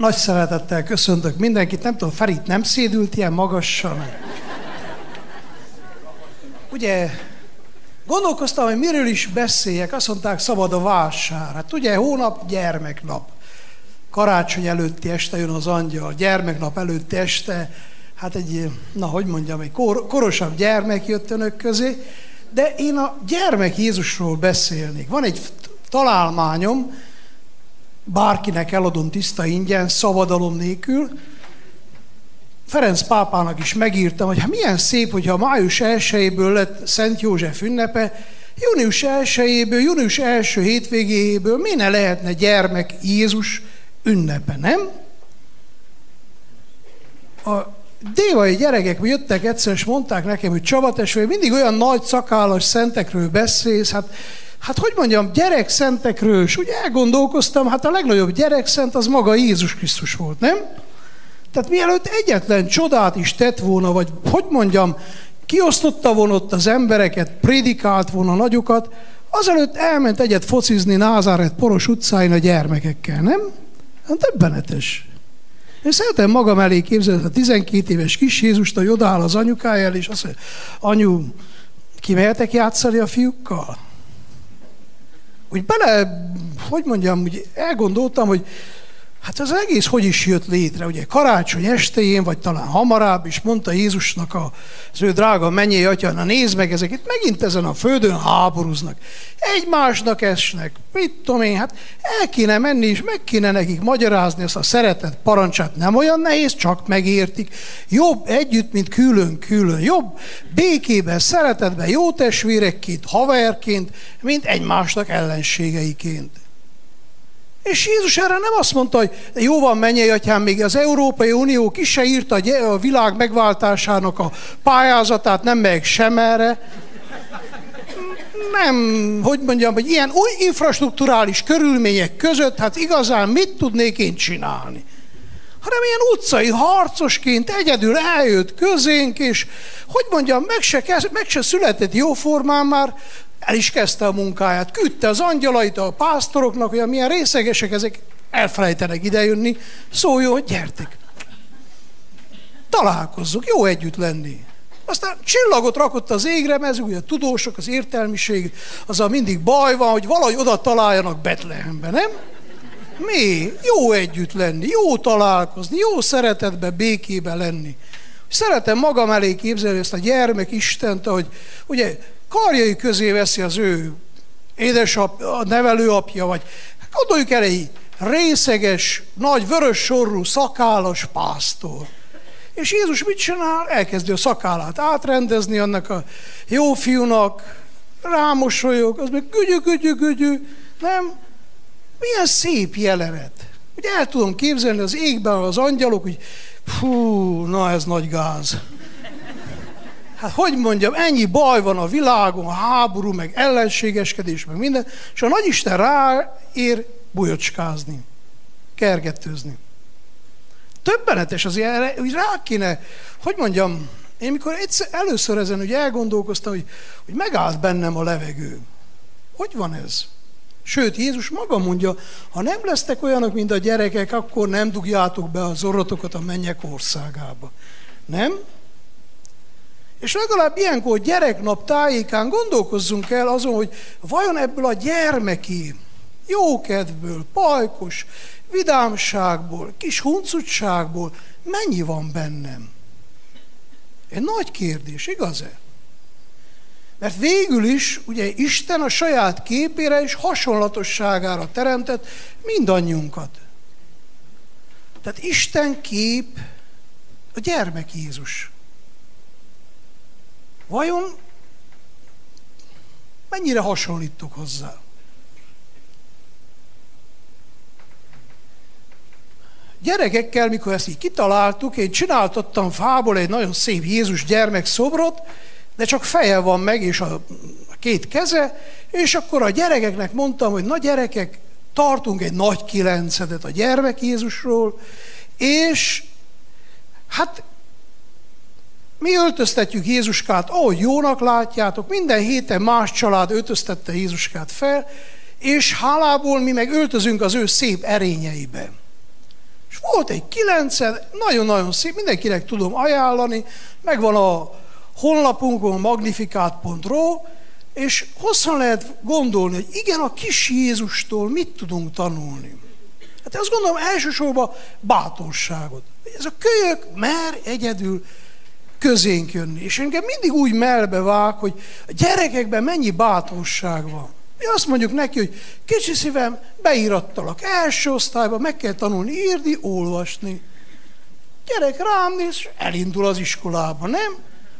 Nagy szeretettel köszöntök mindenkit. Nem tudom, Ferit nem szédült ilyen magasan? Ugye, gondolkoztam, hogy miről is beszéljek. Azt mondták, szabad a vásár. Hát ugye, hónap gyermeknap. Karácsony előtti este jön az angyal. Gyermeknap előtti este. Hát egy, na hogy mondjam, egy korosabb gyermek jött önök közé. De én a gyermek Jézusról beszélnék. Van egy találmányom, bárkinek eladom tiszta ingyen, szabadalom nélkül. Ferenc pápának is megírtam, hogy milyen szép, hogyha május 1-ből lett Szent József ünnepe, június 1-ből, június első hétvégéből mi ne lehetne gyermek Jézus ünnepe, nem? A dévai gyerekek jöttek egyszer, és mondták nekem, hogy Csaba testvér, mindig olyan nagy szakállas szentekről beszélsz, hát hogy mondjam, gyerekszentekről, és úgy elgondolkoztam, hát a legnagyobb gyerekszent az maga Jézus Krisztus volt, nem? Tehát mielőtt egyetlen csodát is tett volna, vagy hogy mondjam, kiosztotta volna ott az embereket, prédikált volna nagyokat, azelőtt elment egyet focizni Názáret Poros utcáin a gyermekekkel, nem? Hát döbbenetes. Én szeretem magam elé képzelni a 12 éves kis Jézust, hogy odaáll az anyukájával, és azt mondja, anyu, kimehetek játszani a fiúkkal? Úgy bele, hogy mondjam, úgy elgondoltam, hogy hát az egész hogy is jött létre, ugye karácsony estején, vagy talán hamarabb is mondta Jézusnak az ő drága mennyei atya, na nézd meg ezeket, megint ezen a földön háborúznak, egymásnak esnek, mit tudom én, hát el kéne menni, és meg kéne nekik magyarázni ezt a szeretet parancsát, nem olyan nehéz, csak megértik, jobb együtt, mint külön-külön, jobb békében, szeretetben, jó testvérekként, haverként, mint egymásnak ellenségeiként. És Jézus erre nem azt mondta, hogy jó van, mennyei atyám, még az Európai Unió ki se írta a világ megváltásának a pályázatát, nem megyek sem erre. Nem, hogy mondjam, hogy ilyen új infrastrukturális körülmények között, hát igazán mit tudnék én csinálni? Hanem ilyen utcai harcosként egyedül eljött közénk, és hogy mondjam, meg se született jóformán már, el is kezdte a munkáját, küldte az angyalait a pásztoroknak, hogy milyen részegesek ezek, elfelejtenek idejönni, szóljon, hogy gyertek. Találkozzuk, jó együtt lenni. Aztán csillagot rakott az égre, mert ugye a tudósok, az értelmiség, azzal mindig baj van, hogy valahogy oda találjanak Betlehembe, nem? Mi? Jó együtt lenni, jó találkozni, jó szeretetbe, békébe lenni. Szeretem magam elé képzelni ezt a gyermek Istent, hogy ugye karjai közé veszi az ő édesapja, a nevelőapja, vagy gondoljuk el egy részeges, nagy vörös sorú, szakállas pásztor. És Jézus mit csinál? Elkezdi a szakállát átrendezni annak a jó fiúnak, rámosolyog, az meg gügyü, nem? Milyen szép jelenet. Ugye el tudom képzelni az égben az angyalok, hogy hú, na ez nagy gáz. Hát hogy mondjam, ennyi baj van a világon, a háború, meg ellenségeskedés, meg minden, és a nagyisten ráér bujocskázni, kergetőzni. Többenetes az ilyen, hogy rá kéne, hogy mondjam, én mikor először ezen hogy elgondolkoztam, hogy megállt bennem a levegő. Hogy van ez? Sőt, Jézus maga mondja, ha nem lesztek olyanok, mint a gyerekek, akkor nem dugjátok be az orrotokat a mennyek országába. Nem? És legalább ilyenkor gyereknap tájékán gondolkozzunk el azon, hogy vajon ebből a gyermeki, jókedvből, pajkos, vidámságból, kis huncutságból mennyi van bennem? Egy nagy kérdés, igaz-e? Mert végül is, ugye Isten a saját képére és hasonlatosságára teremtett mindannyiunkat. Tehát Isten kép a gyermek Jézus. Vajon mennyire hasonlítok hozzá? Gyerekekkel, mikor ezt így kitaláltuk, én csináltattam fából egy nagyon szép Jézus gyermek szobrot, de csak feje van meg, és a két keze, és akkor a gyerekeknek mondtam, hogy na gyerekek, tartunk egy nagy kilencedet a gyermek Jézusról, és hát mi öltöztetjük Jézuskát, ahogy jónak látjátok, minden héten más család öltöztette Jézuskát fel, és hálából mi meg öltözünk az ő szép erényeibe. És volt egy 9-szer, nagyon-nagyon szép, mindenkinek tudom ajánlani, megvan a honlapunkon, magnifikát.ro, és hosszan lehet gondolni, hogy igen, a kis Jézustól mit tudunk tanulni. Hát azt gondolom elsősorban bátorságot. Ez a kölyök mer egyedül közénk jönni. És engem mindig úgy mellbe vág, hogy a gyerekekben mennyi bátorság van. Mi azt mondjuk neki, hogy kicsi szívem, beirattalak első osztályba, meg kell tanulni írni, olvasni. Gyerek rám néz, és elindul az iskolába, nem?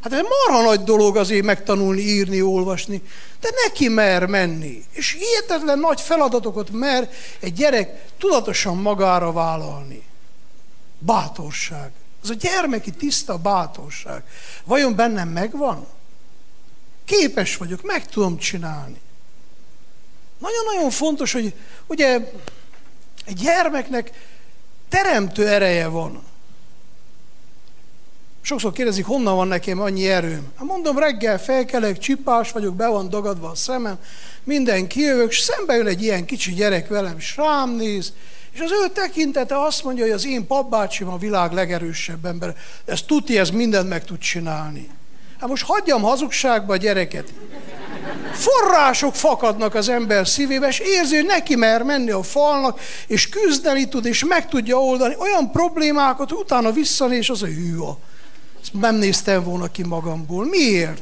Hát ez marha nagy dolog azért megtanulni, írni, olvasni, de neki mer menni. És hihetetlen nagy feladatokat mer egy gyerek tudatosan magára vállalni. Bátorság. Ez a gyermeki tiszta bátorság. Vajon bennem megvan? Képes vagyok, meg tudom csinálni. Nagyon-nagyon fontos, hogy ugye egy gyermeknek teremtő ereje van. Sokszor kérdezik, honnan van nekem annyi erőm. Hát mondom, reggel felkelek, csipás vagyok, be van dagadva a szemem, minden kijövök, és szembe jön egy ilyen kicsi gyerek velem, és rám néz, és az ő tekintete azt mondja, hogy az én papbácsim a világ legerősebb ember. Ez tuti, ez mindent meg tud csinálni. Hát most hagyjam hazugságba a gyereket. Források fakadnak az ember szívébe, és érzi, hogy neki mer menni a falnak, és küzdeni tud, és meg tudja oldani olyan problémákat, hogy utána visszanéz, és az a hűha. Ezt nem néztem volna ki magamból. Miért?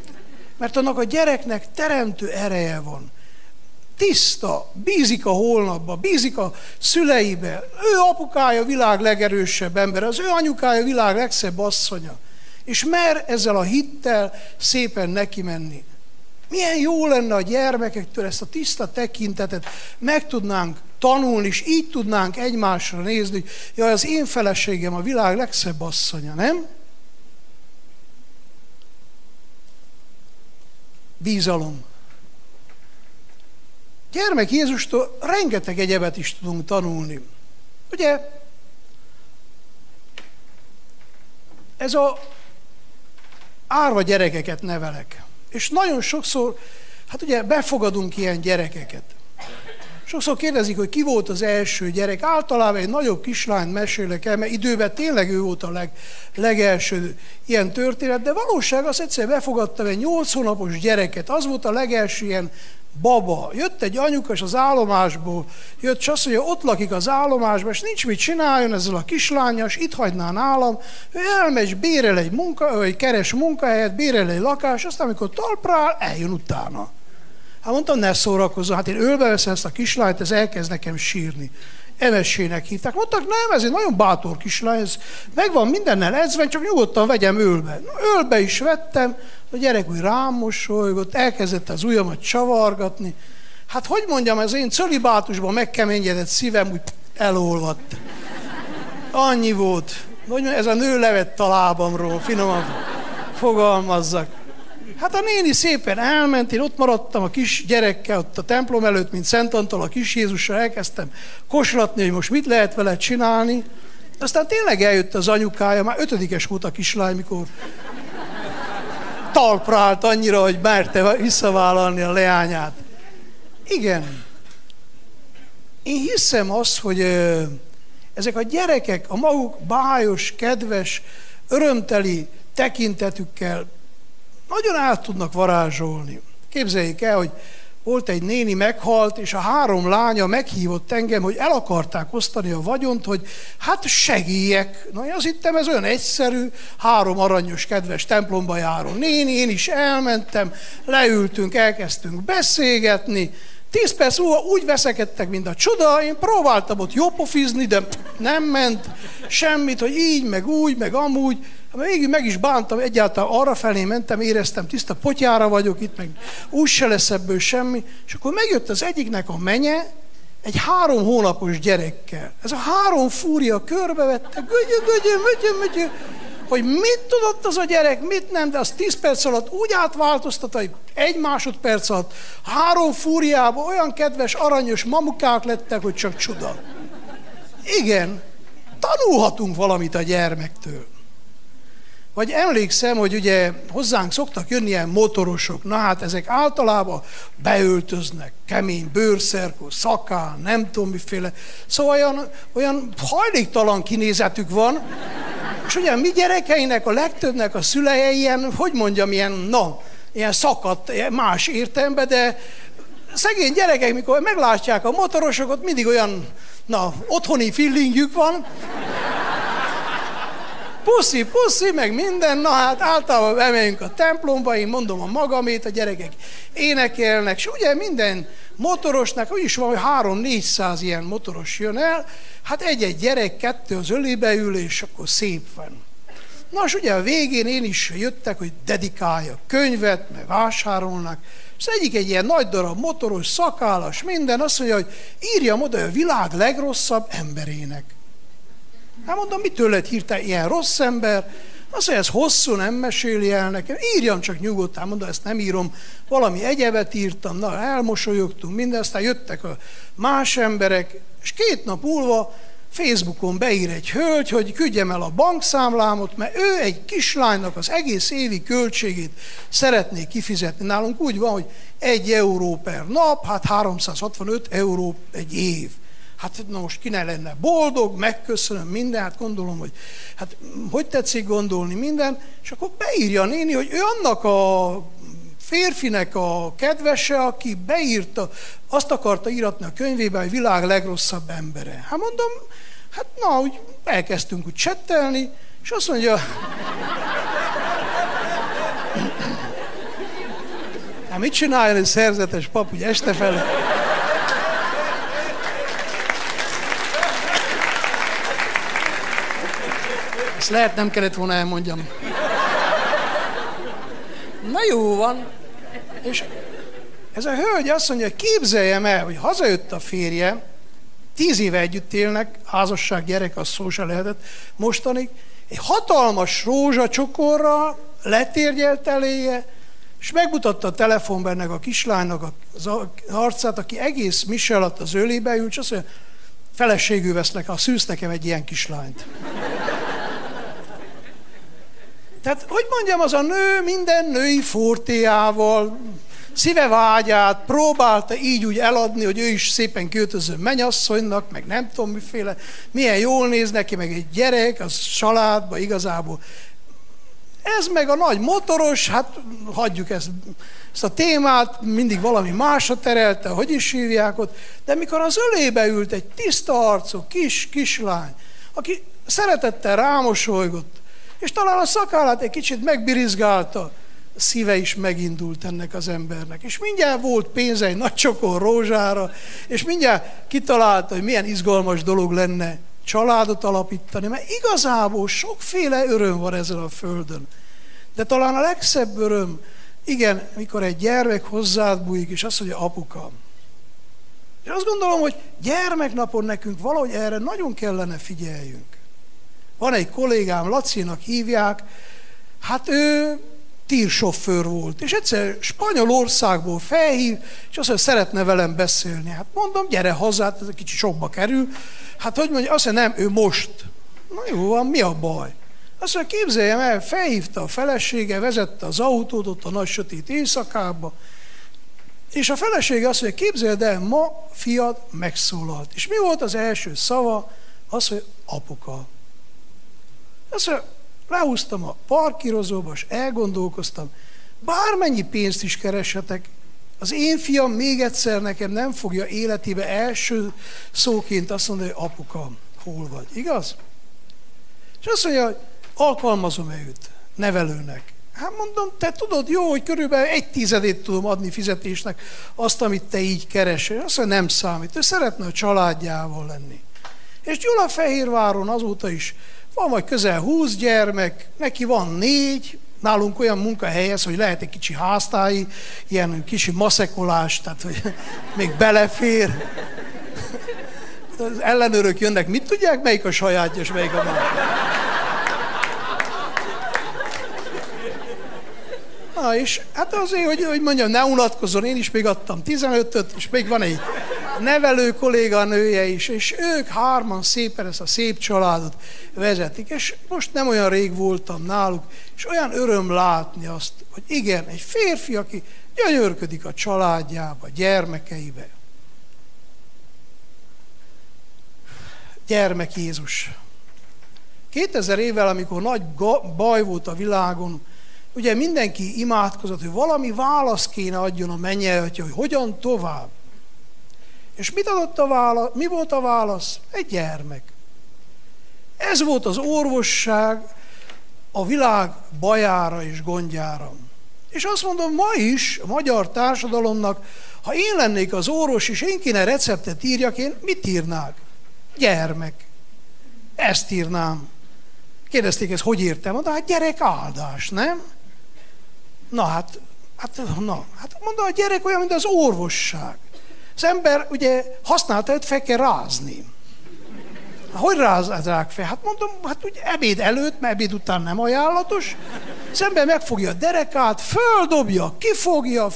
Mert annak a gyereknek teremtő ereje van. Tiszta, bízik a holnapba, bízik a szüleibe. Ő apukája a világ legerősebb ember, az ő anyukája a világ legszebb asszonya. És mer ezzel a hittel szépen neki menni. Milyen jó lenne a gyermekektől ezt a tiszta tekintetet meg tudnánk tanulni, és így tudnánk egymásra nézni, hogy jaj, az én feleségem a világ legszebb asszonya, nem? Bízalom. Gyermek Jézustól rengeteg egyebet is tudunk tanulni. Ugye, ez a árva gyerekeket nevelek. És nagyon sokszor, hát ugye befogadunk ilyen gyerekeket. Sokszor kérdezik, hogy ki volt az első gyerek. Általában egy nagyobb kislányt mesélek el, mert időben tényleg ő volt a legelső ilyen történet, de valóság az egyszer befogadtam egy 8 hónapos gyereket. Az volt a legelső ilyen baba. Jött egy anyuka, és az állomásból jött, és azt mondja, ott lakik az állomásban, és nincs mit csináljon ezzel a kislánnyal, és itt hagyná nálam. Ő elmegy, bérel egy keres munkahelyet, bérel egy lakást, aztán amikor talpra áll, eljön utána. Hát mondtam, ne szórakozzon, hát én ölbeveszem ezt a kislányt, ez elkezd nekem sírni. Emesének hívták. Mondtak, nem, ez egy nagyon bátor kislány, ez megvan mindennel edzven, csak nyugodtan vegyem ölbe. Na, ölbe is vettem, a gyerek úgy rám mosolygott, elkezdett az ujjamat csavargatni. Hát hogy mondjam, ez én cölibátusban megkeményedett szívem úgy elolvadt. Annyi volt. Ez a nő levett a lábamról, finoman fogalmazzak. Hát a néni szépen elment, én ott maradtam a kis gyerekkel, ott a templom előtt, mint Szent Antal, a kis Jézussal elkezdtem koslatni, hogy most mit lehet vele csinálni. Aztán tényleg eljött az anyukája, már 5-es volt a kislány, mikor talpra állt annyira, hogy merte visszavállalni a leányát. Igen. Én hiszem azt, hogy ezek a gyerekek a maguk bájos, kedves, örömteli tekintetükkel nagyon át tudnak varázsolni. Képzeljék el, hogy volt egy néni, meghalt, és a 3 lánya meghívott engem, hogy el akarták osztani a vagyont, hogy hát segíjek. Na, én azt hittem, ez olyan egyszerű, 3 aranyos, kedves templomba járó néni, én is elmentem, leültünk, elkezdtünk beszélgetni, 10 perc múlva úgy veszekedtek, mint a csoda, én próbáltam ott jópofizni, de nem ment semmit, hogy így, meg úgy, meg amúgy. Végül meg is bántam, egyáltalán arra felé mentem, éreztem, tiszta potyára vagyok itt, meg úgy se lesz ebből semmi. És akkor megjött az egyiknek a menye egy 3 hónapos gyerekkel. Ez a 3 fúria körbevette, gögyö, hogy mit tudott az a gyerek, mit nem, de az 10 perc alatt úgy átváltoztatta, hogy 1 másodperc alatt 3 fúriában olyan kedves, aranyos mamukák lettek, hogy csak csuda. Igen, tanulhatunk valamit a gyermektől. Vagy emlékszem, hogy ugye hozzánk szoktak jönni ilyen motorosok, na hát ezek általában beöltöznek, kemény bőrszerkó, szakál, nem tudom miféle. Szóval olyan hajléktalan kinézetük van, és ugye mi gyerekeinek, a legtöbbnek a szülei ilyen, hogy mondjam, ilyen szakadt, más értelemben, de szegény gyerekek, mikor meglátják a motorosokat, mindig olyan, otthoni feelingjük van. Puszi, meg minden, általában bemegyünk a templomba, én mondom a magamét, a gyerekek énekelnek, és ugye minden motorosnak, úgyis van, hogy 300-400 ilyen motoros jön el, egy-egy gyerek, kettő az ölébe ül, és akkor szép van. Na, és ugye a végén én is jöttek, hogy dedikáljak könyvet, meg vásárolnak, és egyik egy ilyen nagy darab motoros, szakállas, minden, azt mondja, hogy írjam oda a világ legrosszabb emberének. Hát mondom, mitől lett hirtelen ilyen rossz ember? Azt mondja, ez hosszú, nem meséli el nekem. Írjam csak nyugodtan, mondom, ezt nem írom. Valami egyebet írtam, elmosolyogtunk, minden, aztán jöttek a más emberek, és 2 nap múlva Facebookon beír egy hölgy, hogy küldjem el a bankszámlámot, mert ő egy kislánynak az egész évi költségét szeretné kifizetni. Nálunk úgy van, hogy 1 euró per nap, 365 euró egy év. Na most ki ne lenne boldog, megköszönöm minden, gondolom, hogy hogy tetszik gondolni minden, és akkor beírja a néni, hogy ő annak a férfinek a kedvese, aki beírta, azt akarta íratni a könyvében, hogy világ legrosszabb embere. Mondom, úgy elkezdtünk úgy csettelni, és azt mondja, mit csináljon egy szerzetes pap, ugye este felé? Ezt lehet, nem kellett volna elmondjam. Na jó van. És ez a hölgy azt mondja, képzeljem el, hogy hazajött a férje, 10 éve együtt élnek, házasság, gyerek, az szó se lehetett mostanig, egy hatalmas rózsacsokorral letérgyelt eléje, és megmutatta a telefonban ennek a kislánynak az arcát, aki egész mise alatt az ölébe ült, és azt mondja, feleségül vesznek, szűz nekem egy ilyen kislányt. Tehát, hogy mondjam, az a nő minden női fortéjával, szívevágyát próbálta így úgy eladni, hogy ő is szépen költözön mennyasszonynak, meg nem tudom miféle, milyen jól néz neki, meg egy gyerek, az családba igazából. Ez meg a nagy motoros, hagyjuk ezt a témát, mindig valami másra terelte, hogy is hívják ott, de mikor az ölébe ült egy tiszta arcú kislány, aki szeretettel rámosolygott, és talán a szakállát egy kicsit megbirizgálta, szíve is megindult ennek az embernek. És mindjárt volt pénze egy nagy csokor rózsára, és mindjárt kitalálta, hogy milyen izgalmas dolog lenne családot alapítani, mert igazából sokféle öröm van ezen a földön. De talán a legszebb öröm, igen, mikor egy gyermek hozzád bújik, és azt mondja, apukám. És azt gondolom, hogy gyermeknapon nekünk valahogy erre nagyon kellene figyeljünk. Van egy kollégám, Lacinak hívják, ő tírsofőr volt, és egyszer Spanyolországból felhív, és azt mondja, szeretne velem beszélni. Mondom, gyere haza, ez egy kicsit sokba kerül. Hogy mondja, azt mondja, nem, ő most. Na jó van, mi a baj? Azt mondja, képzeljem el, felhívta a felesége, vezette az autót ott a nagy sötét éjszakába, és a felesége azt mondja, képzeld el, ma fiad megszólalt. És mi volt az első szava? Azt mondja, apuka. Azt mondja, lehúztam a parkírozóba, és elgondolkoztam, bármennyi pénzt is kereshetek, az én fiam még egyszer nekem nem fogja életébe első szóként azt mondani, hogy apukám, hol vagy, igaz? És azt mondja, hogy alkalmazom-e őt nevelőnek. Mondom, te tudod, jó, hogy körülbelül 1/10 tudom adni fizetésnek azt, amit te így keresel. Azt mondja, nem számít, ő szeretne a családjával lenni. És Gyulafehérváron azóta is van vagy közel 20 gyermek, neki van 4, nálunk olyan munkahely ez, hogy lehet egy kicsi háztáji, ilyen kicsi maszekolás, tehát hogy még belefér. Az ellenőrök jönnek, mit tudják, melyik a sajátja és melyik a másik. Na és azért, hogy mondjam, ne unatkozzon, én is még adtam 15-öt, és még van egy nevelő kolléganője is, és ők hárman szépen ezt a szép családot vezetik. És most nem olyan rég voltam náluk, és olyan öröm látni azt, hogy igen, egy férfi, aki gyönyörködik a családjába, gyermekeibe. Gyermek Jézus. 2000 évvel, amikor nagy baj volt a világon, ugye mindenki imádkozott, hogy valami választ kéne adjon a mennyeltje, hogy hogyan tovább. És mit adott a válasz? Mi volt a válasz? Egy gyermek. Ez volt az orvosság a világ bajára és gondjára. És azt mondom, ma is a magyar társadalomnak, ha én lennék az orvos, és én kéne receptet írjak, én mit írnák? Gyermek. Ezt írnám. Kérdezték, ezt hogy értem? Mondta, hát gyerek áldás, nem? Hát mondta, a gyerek olyan, mint az orvosság. Az ember ugye használta, hogy fel kell rázni. Hogy rázzák fel? Hát mondom, hát úgy ebéd előtt, mert ebéd után nem ajánlatos. Az ember megfogja a derekát, földobja, kifogja,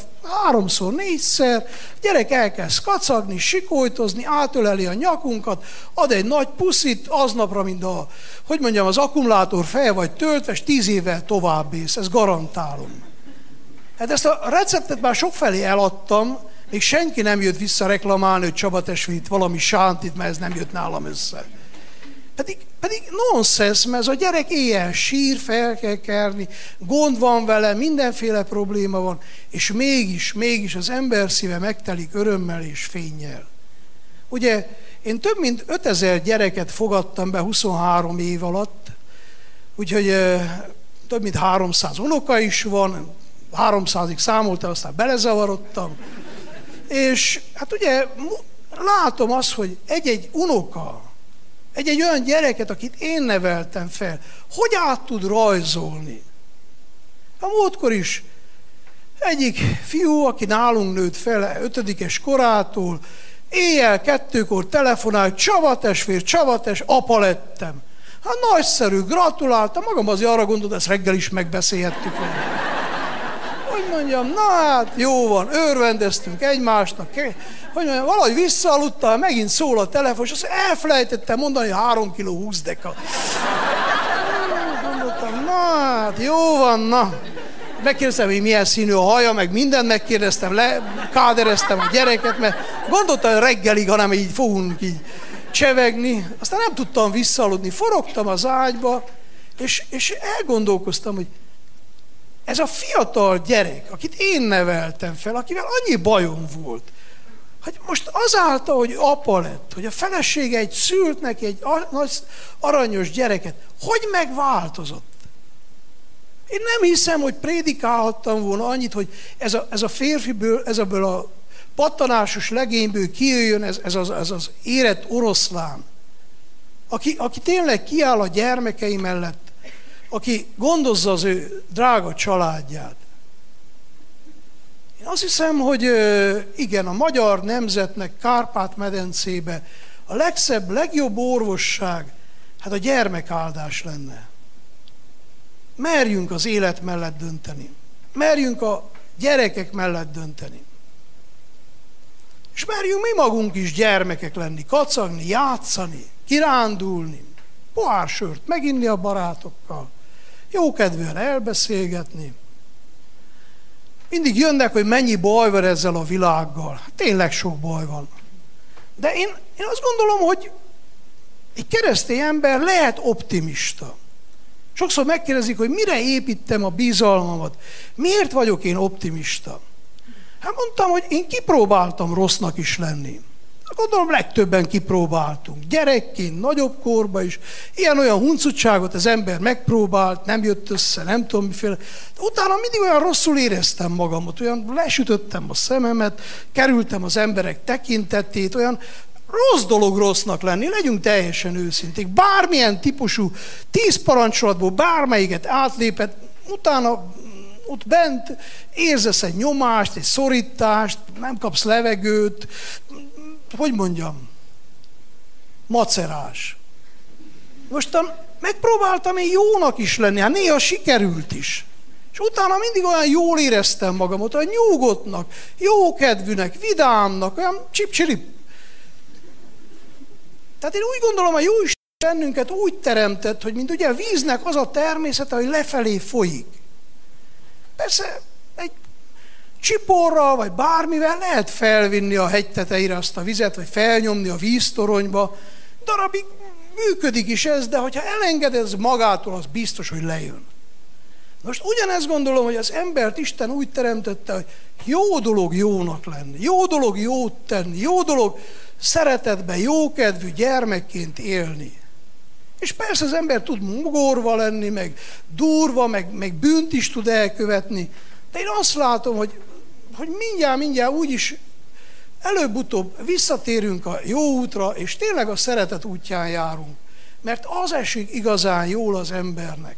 3-szor, 4-szer, a gyerek elkezd kacagni, sikolytozni, átöleli a nyakunkat, ad egy nagy puszit, aznapra, mint az akkumulátor fel vagy töltve, és 10 évvel tovább ész, ezt garantálom. Hát ezt a receptet már sokfelé eladtam, még senki nem jött vissza reklamálni, hogy Csaba testvét, valami sántit, mert ez nem jött nálam össze. Pedig nonszensz, mert ez a gyerek éjjel sír, fel kell kerni, gond van vele, mindenféle probléma van, és mégis az ember szíve megtelik örömmel és fénnyel. Ugye én több mint 5000 gyereket fogadtam be 23 év alatt, úgyhogy több mint 300 unoka is van, 300-ig számoltam, aztán belezavarodtam, és hát ugye látom azt, hogy egy-egy unoka, egy-egy olyan gyereket, akit én neveltem fel, hogy át tud rajzolni. A múltkor is egyik fiú, aki nálunk nőtt fel 5. korától, éjjel 2-kor telefonál, Csava testvér, apa lettem. Hát nagyszerű, gratuláltam, magam azért arra gondolt, ezt reggel is megbeszélhettük volna. Hogy mondjam, na hát jó van, örvendeztünk egymásnak, hogy mondjam, valahogy visszaaludtam, megint szól a telefon, és azt elfelejtettem mondani, hogy 3 kg 20 deka. Gondoltam, na hát jó van, na. Megkérdeztem, hogy milyen színű a haja, meg mindent megkérdeztem, lekádereztem a gyereket, mert gondoltam, hogy reggelig, hanem így fogunk így csevegni. Aztán nem tudtam visszaaludni, forogtam az ágyba, és elgondolkoztam, hogy ez a fiatal gyerek, akit én neveltem fel, akivel annyi bajom volt, hogy most azáltal, hogy apa lett, hogy a felesége egy szült neki egy nagy aranyos gyereket, hogy megváltozott? Én nem hiszem, hogy prédikálhattam volna annyit, hogy ez a férfiből, ebből a pattanásos legényből kijöjjön ez az érett oroszlán, aki tényleg kiáll a gyermekei mellett, aki gondozza az ő drága családját. Én azt hiszem, hogy igen, a magyar nemzetnek Kárpát-medencébe a legszebb, legjobb orvosság, hát a gyermekáldás lenne. Merjünk az élet mellett dönteni. Merjünk a gyerekek mellett dönteni. És merjünk mi magunk is gyermekek lenni, kacagni, játszani, kirándulni, pohár sört meginni a barátokkal, jókedvűen elbeszélgetni. Mindig jönnek, hogy mennyi baj van ezzel a világgal. Tényleg sok baj van. De én azt gondolom, hogy egy keresztény ember lehet optimista. Sokszor megkérdezik, hogy mire építem a bizalmamat. Miért vagyok én optimista? Hát mondtam, hogy én kipróbáltam rossznak is lenni. Gondolom, legtöbben kipróbáltunk. Gyerekként, nagyobb korban is. Ilyen-olyan huncutságot az ember megpróbált, nem jött össze, nem tudom miféle. De utána mindig olyan rosszul éreztem magamat, olyan lesütöttem a szememet, kerültem az emberek tekintetét, olyan rossz dolog rossznak lenni, legyünk teljesen őszinték. Bármilyen típusú 10 parancsolatból bármelyiket átlépett, utána ott bent érzesz egy nyomást, egy szorítást, nem kapsz levegőt, hogy mondjam, macerás. Most megpróbáltam én jónak is lenni, hát néha sikerült is. És utána mindig olyan jól éreztem magamat, olyan nyugodtnak, jókedvűnek, vidámnak, olyan csipcsirip Tehát én úgy gondolom, a Jóisten bennünket úgy teremtett, hogy mint ugye a víznek az a természete, hogy lefelé folyik. Persze egy csiporra, vagy bármivel lehet felvinni a hegyteteire azt a vizet, vagy felnyomni a víztoronyba. Darabig működik is ez, de hogyha elenged ez magától, az biztos, hogy lejön. Most ugyanezt gondolom, hogy az embert Isten úgy teremtette, hogy jó dolog jónak lenni, jó dolog jót tenni, jó dolog szeretetben, jókedvű gyermekként élni. És persze az ember tud mogorva lenni, meg durva, meg bűnt is tud elkövetni, de én azt látom, hogy mindjárt úgyis előbb-utóbb visszatérünk a jó útra, és tényleg a szeretet útján járunk. Mert az esik igazán jól az embernek.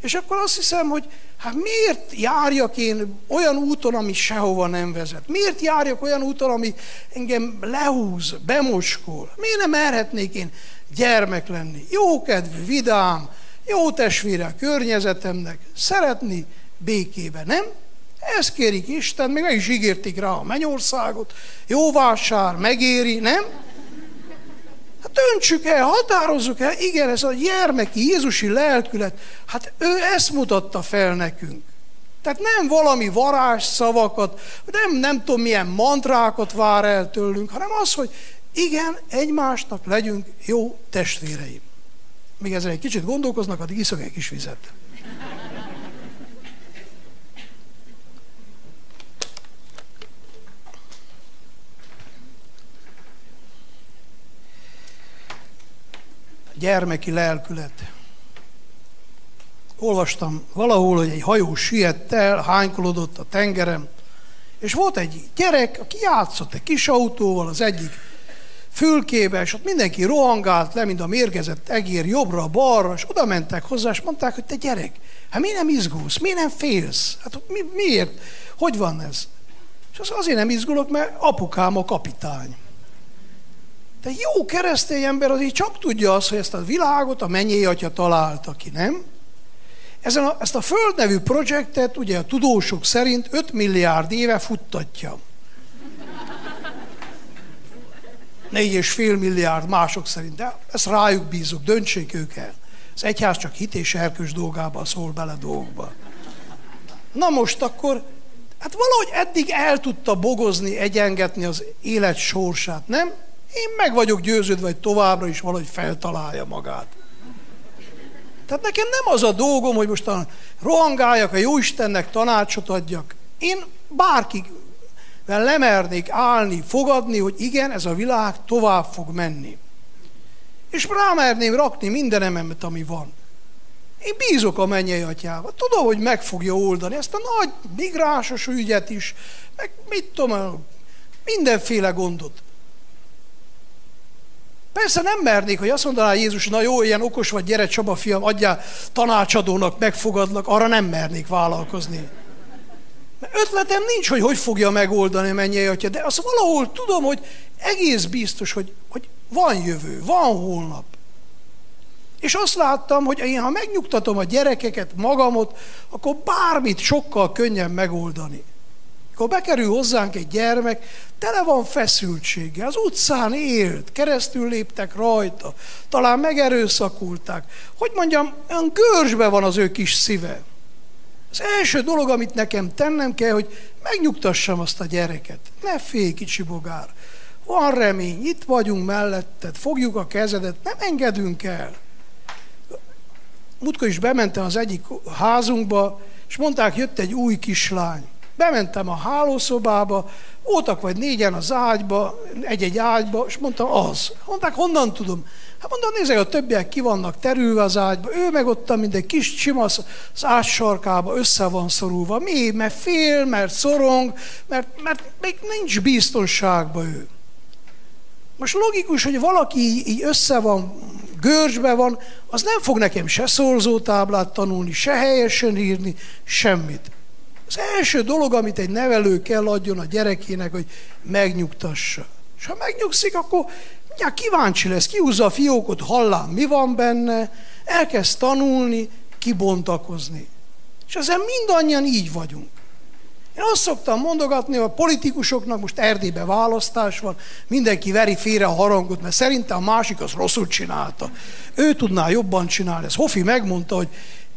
És akkor azt hiszem, hogy hát miért járjak én olyan úton, ami sehova nem vezet? Miért járjak olyan úton, ami engem lehúz, bemocskol? Miért nem merhetnék én gyermek lenni? Jókedvű, vidám, jó testvére a környezetemnek, szeretni békében, nem? Ezt kérik Isten, még meg is ígérték rá a mennyországot, jó vásár, megéri, nem? Hát döntsük el, határozzuk el, igen, ez a gyermeki, jézusi lelkület, hát ő ezt mutatta fel nekünk. Tehát nem valami varázsszavakat, nem tudom milyen mantrákat vár el tőlünk, hanem az, hogy igen, egymásnak legyünk jó testvéreim. Még ezzel egy kicsit gondolkoznak, addig iszok egy kis vizet. Gyermeki lelkület. Olvastam valahol, hogy egy hajó süllyedt el, hánykolodott a tengeren, és volt egy gyerek, aki játszott egy kis autóval az egyik fülkébe, és ott mindenki rohangált le, mint a mérgezett egér jobbra-balra, és oda mentek hozzá, és mondták, hogy te gyerek, hát mi nem izgulsz, mi nem félsz? Hát miért? Hogy van ez? És azért nem izgulok, mert apukám a kapitány. De jó keresztény ember azért csak tudja azt, hogy ezt a világot a mennyei atya találta ki, nem? Ezt a Föld nevű projektet ugye a tudósok szerint 5 milliárd éve futtatja. 4,5 milliárd mások szerint, de ezt rájuk bízok, döntsék ők el. Az egyház csak hit és erkölcs dolgába szól bele dolgokba. Na most akkor, hát valahogy eddig el tudta bogozni, egyengetni az élet sorsát, nem? Én meg vagyok győződve, hogy továbbra is valahogy feltalálja magát. Tehát nekem nem az a dolgom, hogy most rohangáljak, a Jóistennek tanácsot adjak. Én bárkivel lemernék állni, fogadni, hogy igen, ez a világ tovább fog menni. És rámerném rakni mindenemet, ami van. Én bízok a mennyei atyába. Tudom, hogy meg fogja oldani ezt a nagy migrásos ügyet is, meg mit tudom, mindenféle gondot. Persze nem mernék, hogy azt mondaná Jézus, na jó, ilyen okos vagy, gyere Csaba fiam, adjál tanácsadónak, megfogadlak, arra nem mernék vállalkozni. Mert ötletem nincs, hogy fogja megoldani a mennyei atya, de azt valahol tudom, hogy egész biztos, hogy van jövő, van holnap. És azt láttam, hogy én, ha megnyugtatom a gyerekeket, magamot, akkor bármit sokkal könnyebb megoldani. Akkor bekerül hozzánk egy gyermek, tele van feszültsége, az utcán élt, keresztül léptek rajta, talán megerőszakulták. Hogy mondjam, olyan görcsbe van az ő kis szíve. Az első dolog, amit nekem tennem kell, hogy megnyugtassam azt a gyereket. Ne félj, kicsi bogár. Van remény, itt vagyunk melletted, fogjuk a kezedet, nem engedünk el. Múltkor is bementem az egyik házunkba, és mondták, jött egy új kislány. Bementem a hálószobába, voltak vagy négyen az ágyba, egy-egy ágyba, és mondtam, az. Mondták, honnan tudom? Hát mondtam, nézzek, a többiek ki vannak terülve az ágyba, ő meg ott, mint egy kis csimasz az ágy sarkába össze van szorulva. Mi? Mert fél, mert szorong, mert még nincs biztonságban ő. Most logikus, hogy valaki így össze van, görcsbe van, az nem fog nekem se szorzótáblát tanulni, se helyesen írni, semmit. Az első dolog, amit egy nevelő kell adjon a gyerekének, hogy megnyugtassa. És ha megnyugszik, akkor mindjárt kíváncsi lesz, kihúzza a fiókot, hallám, mi van benne, elkezd tanulni, kibontakozni. És ezzel mindannyian így vagyunk. Én azt szoktam mondogatni, hogy a politikusoknak most Erdélyben választás van, mindenki veri félre a harangot, mert szerintem a másik az rosszul csinálta. Ő tudná jobban csinálni. Ez Hofi megmondta, hogy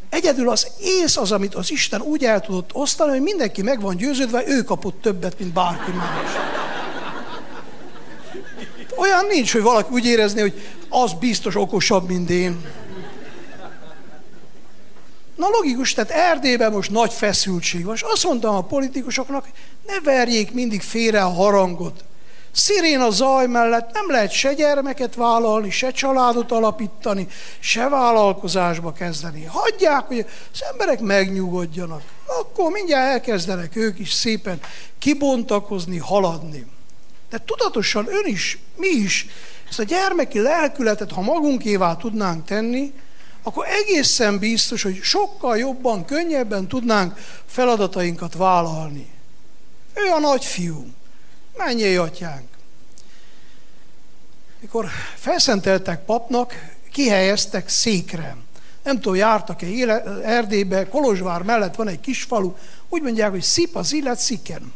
egyedül az ész az, amit az Isten úgy el tudott osztani, hogy mindenki meg van győződve, ő kapott többet, mint bárki más. Olyan nincs, hogy valaki úgy érezné, hogy az biztos okosabb, mint én. Na logikus, tehát Erdélyben most nagy feszültség van, és azt mondtam a politikusoknak, ne verjék mindig félre a harangot. Sziréna zaj mellett nem lehet se gyermeket vállalni, se családot alapítani, se vállalkozásba kezdeni. Hagyják, hogy az emberek megnyugodjanak. Akkor mindjárt elkezdenek ők is szépen kibontakozni, haladni. De tudatosan ön is, mi is ezt a gyermeki lelkületet, ha magunkévá tudnánk tenni, akkor egészen biztos, hogy sokkal jobban, könnyebben tudnánk feladatainkat vállalni. Ő a nagyfiú, mennyei atyánk. Mikor felszenteltek papnak, kihelyeztek székre. Nem tudom, jártak-e Erdélybe, Kolozsvár mellett van egy kis falu, úgy mondják, hogy Szip az illet Sziken.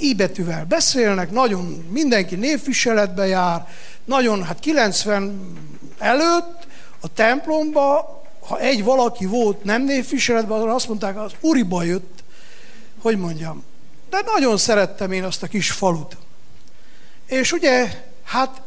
I betűvel beszélnek, nagyon mindenki névviseletbe jár, nagyon, 90 előtt a templomba, ha egy valaki volt nem névviseletben, azt mondták, az uriba jött, hogy mondjam. De nagyon szerettem én azt a kis falut. És ugye,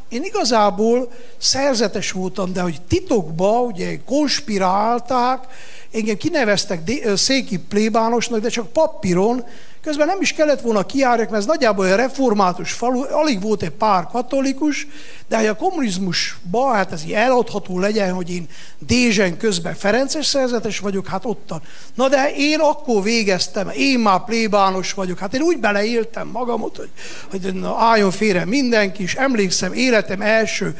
én igazából szerzetes voltam, de hogy titokba, ugye konspirálták, engem kineveztek széki plébánosnak, de csak papíron, közben nem is kellett volna kijárjak, mert ez nagyjából egy református falu, alig volt egy pár katolikus, de ha a kommunizmusban, ez így eladható legyen, hogy én Dézsen közben Ferences szerzetes vagyok, ottan. Na de én akkor végeztem, én már plébános vagyok, én úgy beleéltem magamot, hogy na, álljon félre mindenki, és emlékszem, életem első,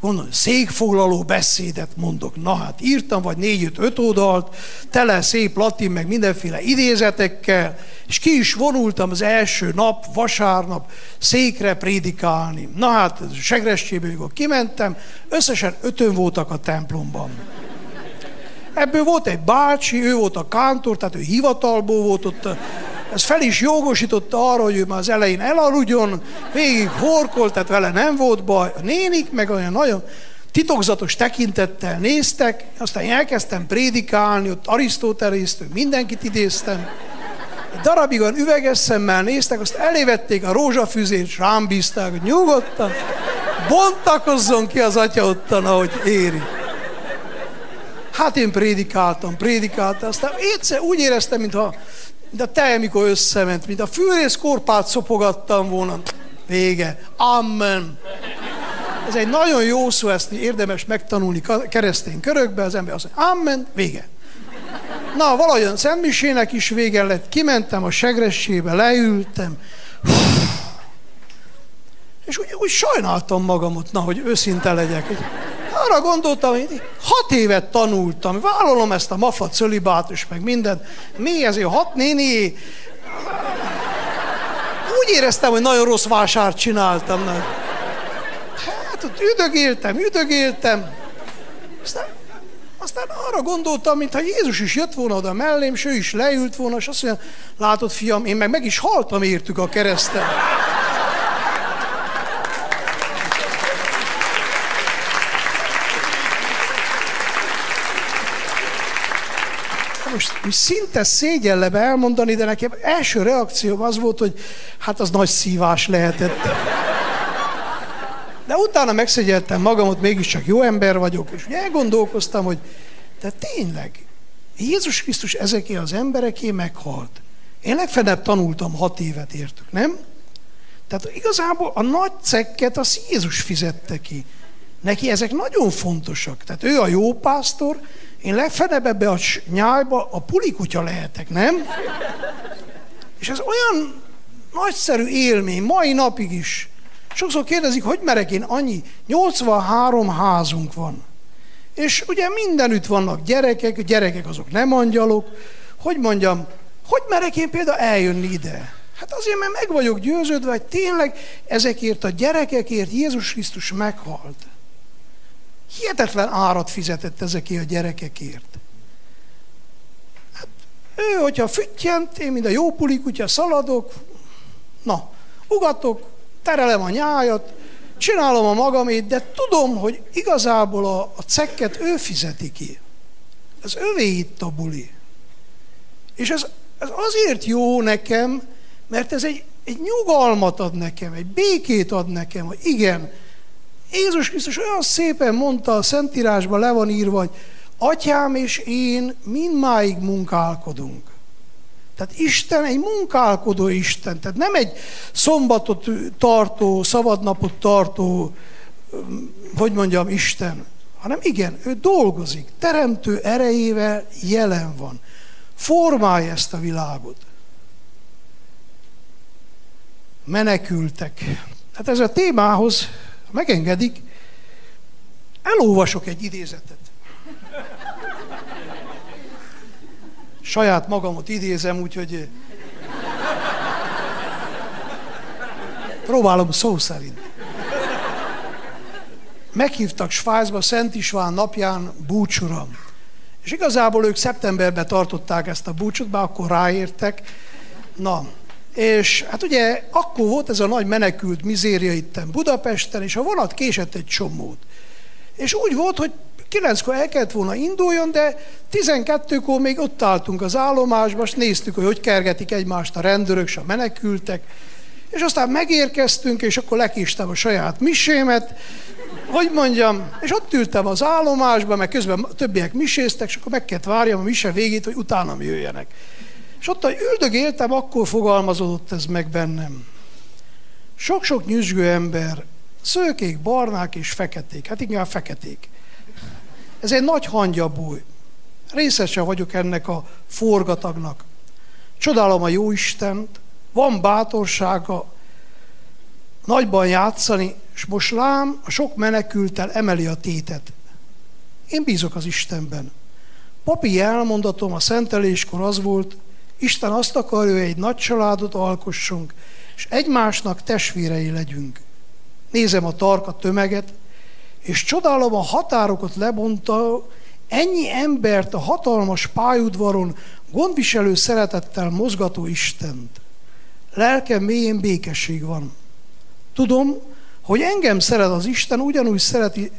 mondom, székfoglaló beszédet mondok. Na hát írtam, vagy 4-5 oldalt, tele szép latin, meg mindenféle idézetekkel, és ki is vonultam az első nap, vasárnap székre prédikálni. Na hát, segrestjéből, mikor kimentem, összesen 5-ön voltak a templomban. Ebből volt egy bácsi, ő volt a kántor, tehát ő hivatalból volt ott. Ez fel is jogosította arra, hogy ő már az elején elaludjon, végig horkolt, tehát vele nem volt baj. A nénik meg olyan nagyon titokzatos tekintettel néztek, aztán én elkezdtem prédikálni, ott Arisztótelésztől mindenkit idéztem. Egy darabig olyan üveges szemmel néztek, azt elévették a rózsafűzét, és rám bízták, hogy nyugodtan bontakozzon ki az atya ottan, ahogy éri. Hát én prédikáltam, aztán egyszer úgy éreztem, mintha de te, mikor összement, mint a fűrész korpát szopogattam volna. Vége. Amen. Ez egy nagyon jó szó, ezt érdemes megtanulni keresztény körökbe, az ember azt mondja, amen, vége. Na, valahogyan szentmisének is vége lett, kimentem a segressébe, leültem, és úgy sajnáltam magamot, na, hogy őszinte legyek. Arra gondoltam, hogy 6 évet tanultam, vállalom ezt a mafa cölibátus, meg mindent. Mi ezért 6 néni? Úgy éreztem, hogy nagyon rossz vásárt csináltam. Hát ott üdögéltem. Aztán arra gondoltam, mintha Jézus is jött volna oda mellém, és ő is leült volna, és azt mondja, látod fiam, én meg is haltam értük a kereszten. Most szinte szégyellem elmondani, de nekem első reakcióm az volt, hogy hát az nagy szívás lehetett. De utána megszégyeltem magamot, mégiscsak jó ember vagyok, és elgondolkoztam, hogy de tényleg, Jézus Krisztus ezeké az embereké meghalt. Én legfeljebb tanultam 6 évet értük, nem? Tehát igazából a nagy cekket az Jézus fizette ki. Neki ezek nagyon fontosak. Tehát ő a jó pásztor, én legfeljebb ebbe a nyájba a pulikutya lehetek, nem? És ez olyan nagyszerű élmény, mai napig is. Sokszor kérdezik, hogy merek én annyi? 83 házunk van. És ugye mindenütt vannak gyerekek azok nem angyalok. Hogy mondjam, hogy merek én például eljönni ide? Hát azért, mert meg vagyok győződve, hogy tényleg ezekért a gyerekekért Jézus Krisztus meghalt. Hihetetlen árat fizetett ezekért a gyerekekért. Hát Ő, hogyha füttyent, én mind a jó pulikutya szaladok, na, ugatok, terelem a nyájat, csinálom a magamét, de tudom, hogy igazából a cekket ő fizeti ki. Ez övé itt a buli. És ez azért jó nekem, mert ez egy nyugalmat ad nekem, egy békét ad nekem, hogy igen, Jézus Krisztus olyan szépen mondta, a Szentírásban le van írva, hogy Atyám és én mindmáig munkálkodunk. Tehát Isten egy munkálkodó Isten, tehát nem egy szombatot tartó, szabadnapot tartó, Isten, hanem igen, ő dolgozik, teremtő erejével jelen van. Formálja ezt a világot. Menekültek. Hát ez a témához, ha megengedik, elolvasok egy idézetet. Saját magamot idézem, úgyhogy próbálom szó szerint. Meghívtak Svájcba Szent István napján búcsúra. És igazából ők szeptemberben tartották ezt a búcsút, bár akkor ráértek. Na, és hát ugye akkor volt ez a nagy menekült mizéria itten Budapesten, és a vonat késett egy csomót. És úgy volt, hogy 9-kor el kellett volna induljon, de 12-kor még ott álltunk az állomásban, és néztük, hogy kergetik egymást a rendőrök, és a menekültek. És aztán megérkeztünk, és akkor lekéstem a saját misémet, és ott ültem az állomásban, mert közben többiek miséztek, és akkor meg kellett várjam a mise végét, hogy utánam jöjjenek. És ott, ahogy üldögéltem, akkor fogalmazódott ez meg bennem. Sok-sok nyüzsgő ember, szőkék, barnák és feketék, hát inkább feketék. Ez egy nagy hangyabúj. Részese vagyok ennek a forgatagnak. Csodálom a Jóistent, van bátorsága nagyban játszani, és most lám a sok menekültel emeli a tétet. Én bízok az Istenben. Papi elmondatom a szenteléskor az volt, Isten azt akarja, hogy egy nagy családot alkossunk, és egymásnak testvérei legyünk. Nézem a tarka tömeget, és csodálom a határokat lebontva, ennyi embert a hatalmas pályaudvaron gondviselő szeretettel mozgató Istent. Lelkem mélyén békesség van. Tudom, hogy engem szeret az Isten, ugyanúgy szereti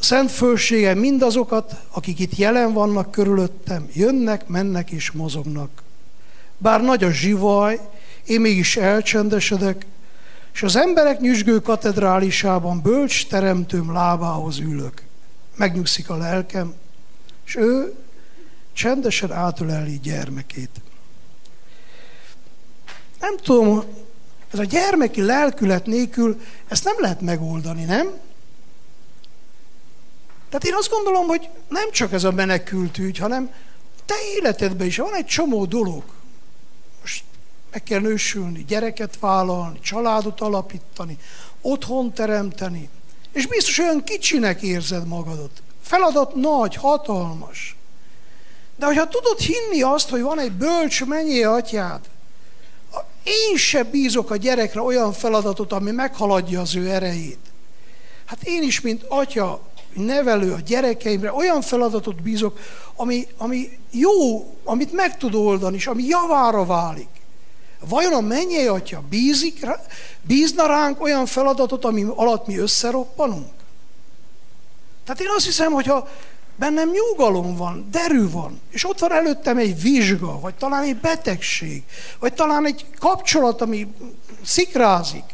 szent fölsége mindazokat, akik itt jelen vannak körülöttem, jönnek, mennek és mozognak. Bár nagy a zsivaj, én mégis elcsendesedek, és az emberek nyüzsgő katedrálisában bölcs teremtőm lábához ülök. Megnyugszik a lelkem, és ő csendesen átöleli gyermekét. Nem tudom, ez a gyermeki lelkület nélkül ezt nem lehet megoldani, nem? Tehát én azt gondolom, hogy nem csak ez a menekült ügy, hanem te életedben is van egy csomó dolog. Meg kell nősülni, gyereket vállalni, családot alapítani, otthon teremteni. És biztos olyan kicsinek érzed magadat. Feladat nagy, hatalmas. De hogyha tudod hinni azt, hogy van egy bölcs mennyei atyád, én se bízok a gyerekre olyan feladatot, ami meghaladja az ő erejét. Hát én is, mint atya, nevelő a gyerekeimre, olyan feladatot bízok, ami jó, amit meg tud oldani, és ami javára válik. Vajon a mennyei atya bízna ránk olyan feladatot, ami alatt mi összeroppanunk? Tehát én azt hiszem, hogyha bennem nyugalom van, derű van, és ott van előttem egy vizsga, vagy talán egy betegség, vagy talán egy kapcsolat, ami szikrázik,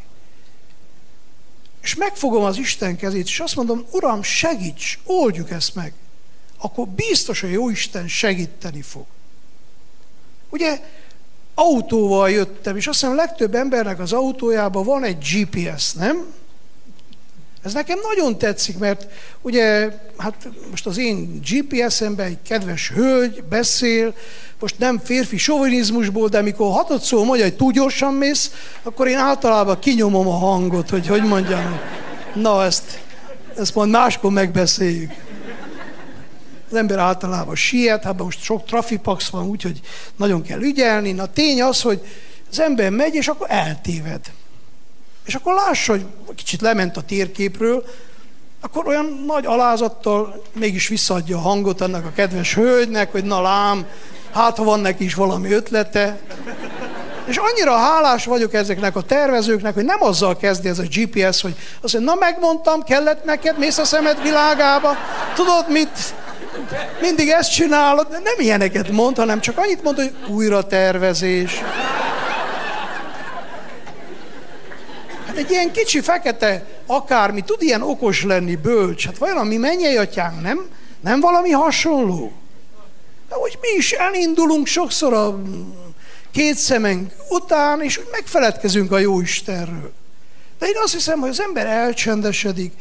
és megfogom az Isten kezét, és azt mondom, Uram, segíts, oldjuk ezt meg, akkor biztos a Jóisten segíteni fog. Ugye, autóval jöttem, és azt hiszem legtöbb embernek az autójában van egy GPS, nem? Ez nekem nagyon tetszik, mert ugye, hát most az én GPS-emben egy kedves hölgy beszél, most nem férfi sovinizmusból, de amikor hatodszor mondja, hogy túl gyorsan mész, akkor én általában kinyomom a hangot, hogy na ezt majd máskor megbeszéljük. Az ember általában siet, hát most sok trafipax van, úgyhogy nagyon kell ügyelni. Na tény az, hogy az ember megy, és akkor eltéved. És akkor lássa, hogy kicsit lement a térképről, akkor olyan nagy alázattal mégis visszaadja a hangot annak a kedves hölgynek, hogy na lám, hát ha van neki is valami ötlete. És annyira hálás vagyok ezeknek a tervezőknek, hogy nem azzal kezdi ez a GPS, hogy azt mondja, na megmondtam, kellett neked, mész a szemed világába, tudod mit, mindig ezt csinálod. Nem ilyeneket mond, hanem csak annyit mond, hogy újra tervezés. Hát egy ilyen kicsi fekete akármi tud ilyen okos lenni, bölcs. Hát vajon a mi mennyei atyánk nem valami hasonló? De hogy mi is elindulunk sokszor a két szemünk után, és úgy megfeledkezünk a jó Istenről. De én azt hiszem, hogy az ember elcsendesedik,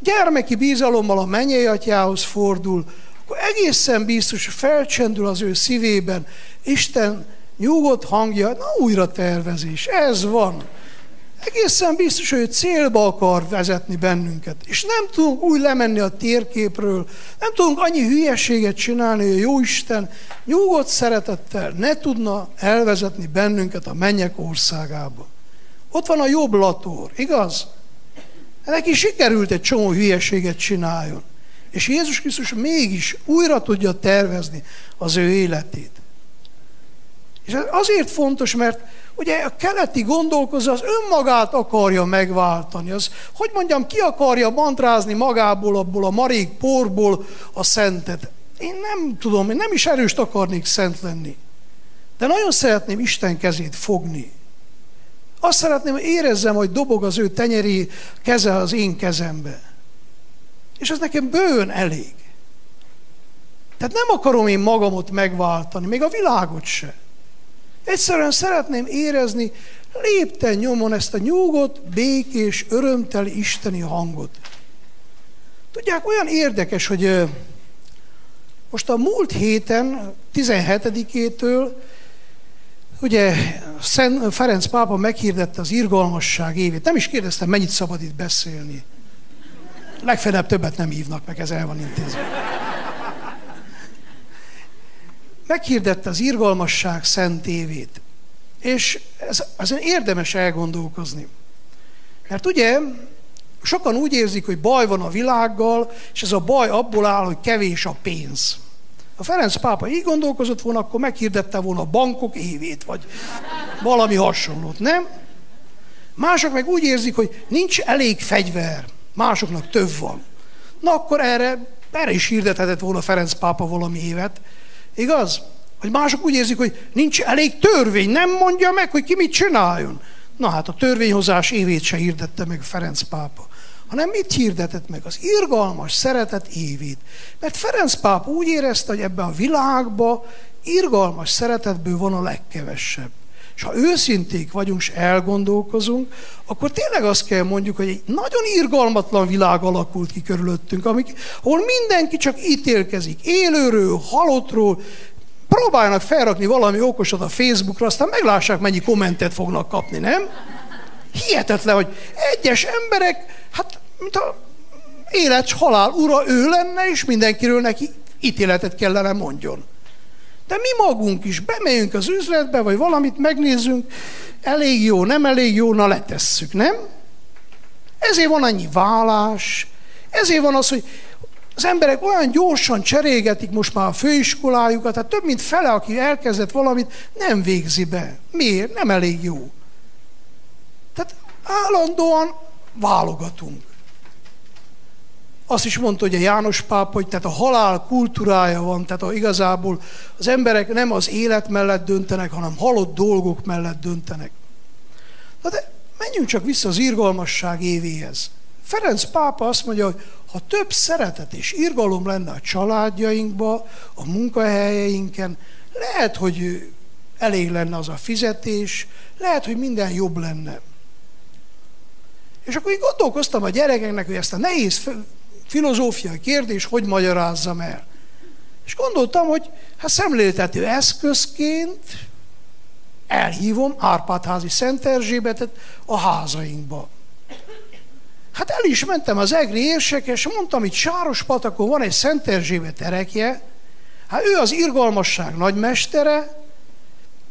gyermeki bízalommal a mennyei atyához fordul, akkor egészen biztos, hogy felcsendül az ő szívében Isten nyugodt hangja, na újra tervezés, ez van. Egészen biztos, hogy ő célba akar vezetni bennünket. És nem tudunk úgy lemenni a térképről, nem tudunk annyi hülyeséget csinálni, hogy a Jóisten nyugodt szeretettel ne tudna elvezetni bennünket a mennyek országába. Ott van a jobb lator, igaz? Neki sikerült egy csomó hülyeséget csináljon. És Jézus Krisztus mégis újra tudja tervezni az ő életét. És ez azért fontos, mert ugye a keleti gondolkozó az önmagát akarja megváltani. Az, hogy mondjam, ki akarja mantrázni magából, abból a marék porból a szentet. Én nem tudom, én nem is erőst akarnék szent lenni. De nagyon szeretném Isten kezét fogni. Azt szeretném, hogy érezzem, hogy dobog az ő tenyeri keze az én kezembe. És ez nekem bőven elég. Tehát nem akarom én magamot megváltani, még a világot se. Egyszerűen szeretném érezni lépten nyomon ezt a nyugodt, békés, örömteli isteni hangot. Tudják, olyan érdekes, hogy most a múlt héten, 17-től, ugye Ferenc pápa meghirdette az irgalmasság évét. Nem is kérdeztem, mennyit szabad itt beszélni. Legfeljebb többet nem hívnak meg, ez el van intézve. Meghirdette az irgalmasság szent évét. És ezen érdemes elgondolkozni. Mert ugye sokan úgy érzik, hogy baj van a világgal, és ez a baj abból áll, hogy kevés a pénz. Ha Ferenc pápa így gondolkozott volna, akkor meghirdette volna a bankok évét, vagy valami hasonlót, nem? Mások meg úgy érzik, hogy nincs elég fegyver, másoknak több van. Na akkor erre is hirdethetett volna Ferenc pápa valami évet, igaz? Hogy mások úgy érzik, hogy nincs elég törvény, nem mondja meg, hogy ki mit csináljon. Na hát a törvényhozás évét se hirdette meg Ferenc pápa, hanem mit hirdetett meg? Az irgalmas szeretet évét. Mert Ferenc pápa úgy érezte, hogy ebben a világban irgalmas szeretetből van a legkevesebb. És ha őszinték vagyunk, és elgondolkozunk, akkor tényleg azt kell mondjuk, hogy egy nagyon irgalmatlan világ alakult ki körülöttünk, ahol mindenki csak ítélkezik, élőről, halottról, próbálnak felrakni valami okosat a Facebookra, aztán meglássák, mennyi kommentet fognak kapni, nem? Hihetetlen, hogy egyes emberek, hát mintha élet és halál ura ő lenne, és mindenkiről neki ítéletet kellene mondjon. De mi magunk is bemegyünk az üzletbe, vagy valamit megnézzünk, elég jó, nem elég jó, na letesszük, nem? Ezért van annyi válás, ezért van az, hogy az emberek olyan gyorsan cserélgetik most már a főiskolájukat, tehát több mint fele, aki elkezdett valamit, nem végzi be. Miért? Nem elég jó. Tehát állandóan válogatunk. Azt is mondta, hogy a János pápa, hogy tehát a halál kultúrája van, tehát igazából az emberek nem az élet mellett döntenek, hanem halott dolgok mellett döntenek. Na de menjünk csak vissza az irgalmasság évéhez. Ferenc pápa azt mondja, hogy ha több szeretet és irgalom lenne a családjainkba, a munkahelyeinken, lehet, hogy elég lenne az a fizetés, lehet, hogy minden jobb lenne. És akkor én gondolkoztam a gyerekeknek, hogy ezt a nehéz filozófiai kérdés, hogy magyarázzam el. És gondoltam, hogy hát szemléltető eszközként elhívom Árpádházi Szent Erzsébetet a házainkba. Hát el is mentem az Egri érseke, és mondtam, itt Sárospatakon van egy Szent Erzsébet erekje, hát ő az irgalmasság nagymestere,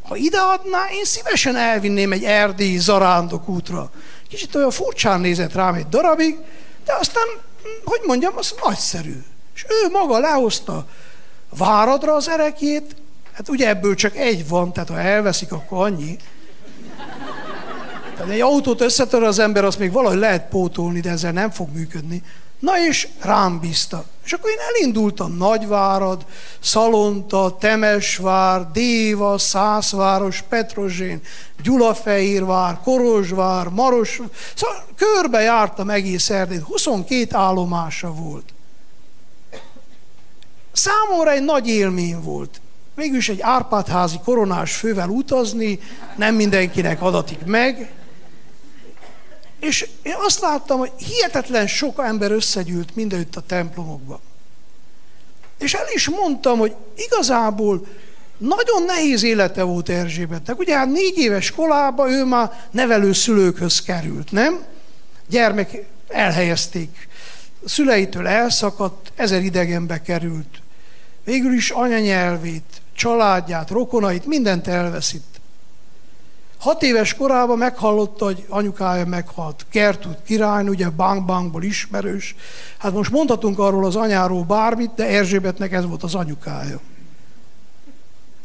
ha ideadná, én szívesen elvinném egy erdélyi zarándok útra. Kicsit olyan furcsán nézett rám egy darabig, de aztán, hogy mondjam, az nagyszerű. És ő maga lehozta Váradra az erekjét? Hát ugye ebből csak egy van, tehát ha elveszik, akkor annyi. Tehát egy autót összetör az ember, azt még valahogy lehet pótolni, de ezzel nem fog működni. Na és rám bíztak. És akkor én elindultam Nagyvárad, Szalonta, Temesvár, Déva, Szászváros, Petrozsén, Gyulafehérvár, Korosvár, Maros. Szóval körbe jártam egész Erdélyt, 22 állomása volt. Számomra egy nagy élmény volt. Mégis egy árpádházi koronás fővel utazni, nem mindenkinek adatik meg. És én azt láttam, hogy hihetetlen sok ember összegyűlt mindenütt a templomokba. És el is mondtam, hogy igazából nagyon nehéz élete volt Erzsébetnek. Ugye hát 4 éves korába ő már nevelőszülőkhöz került, nem? Gyermek elhelyezték, szüleitől elszakadt, 1000 idegenbe került. Végül is anyanyelvét, családját, rokonait, mindent elveszít. 6 éves korában meghallotta, hogy anyukája meghalt. Gertrud királynő, ugye Bang-Bangból ismerős. Hát most mondhatunk arról az anyáról bármit, de Erzsébetnek ez volt az anyukája.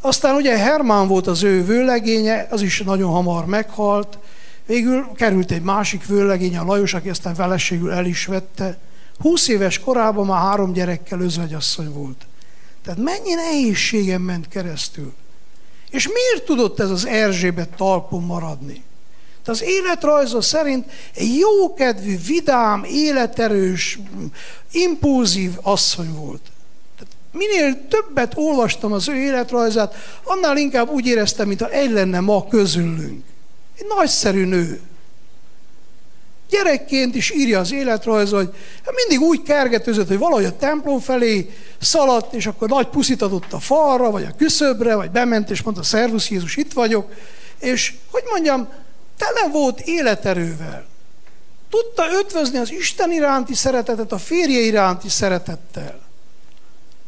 Aztán ugye Hermán volt az ő vőlegénye, az is nagyon hamar meghalt. Végül került egy másik vőlegénye, a Lajos, aki aztán feleségül el is vette. 20 éves korában már 3 gyerekkel özvegyasszony volt. Tehát mennyi nehézségen ment keresztül. És miért tudott ez az Erzsébet talpon maradni? De az életrajza szerint egy jókedvű, vidám, életerős, impulzív asszony volt. Tehát minél többet olvastam az ő életrajzát, annál inkább úgy éreztem, mintha egy lenne ma közülünk. Egy nagyszerű nő. Gyerekként is írja az életrajza, hogy mindig úgy kergetőzött, hogy valahogy a templom felé szaladt, és akkor nagy puszit adott a falra, vagy a küszöbre, vagy bement, és mondta, szervusz Jézus, itt vagyok. És, hogy mondjam, tele volt életerővel. Tudta ötvözni az Isten iránti szeretetet, a férje iránti szeretettel.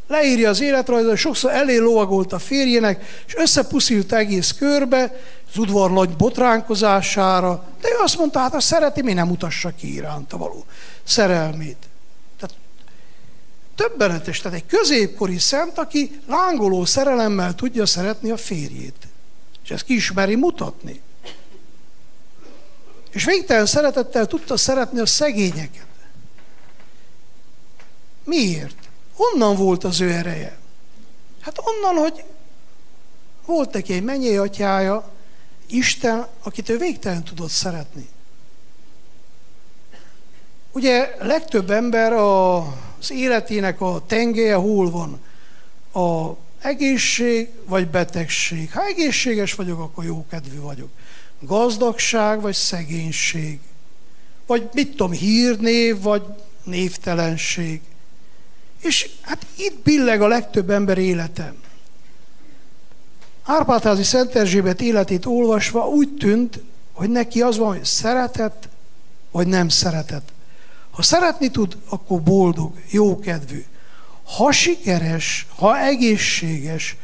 Leírja az életrajza, és sokszor elé lovagolt a férjének, és összepuszilt egész körbe, az udvar nagy botránkozására, de ő azt mondta, hát ha szereti, mi nem utassa ki iránta való szerelmét. Tehát többenetes, tehát egy középkori szent, aki lángoló szerelemmel tudja szeretni a férjét, és ezt ki ismeri mutatni. És végtelen szeretettel tudta szeretni a szegényeket. Miért? Onnan volt az ő ereje? Hát onnan, hogy volt neki egy mennyei atyája, Isten, akit ő végtelen tudott szeretni. Ugye legtöbb ember az életének a tengelye hol van? A egészség vagy betegség. Ha egészséges vagyok, akkor jókedvű vagyok. Gazdagság vagy szegénység. Vagy mit tudom, hírnév vagy névtelenség. És hát itt billeg a legtöbb ember élete. Árpádházi Szent Erzsébet életét olvasva úgy tűnt, hogy neki az van, hogy szeretett, vagy nem szeretett. Ha szeretni tud, akkor boldog, jókedvű. Ha sikeres, ha egészséges,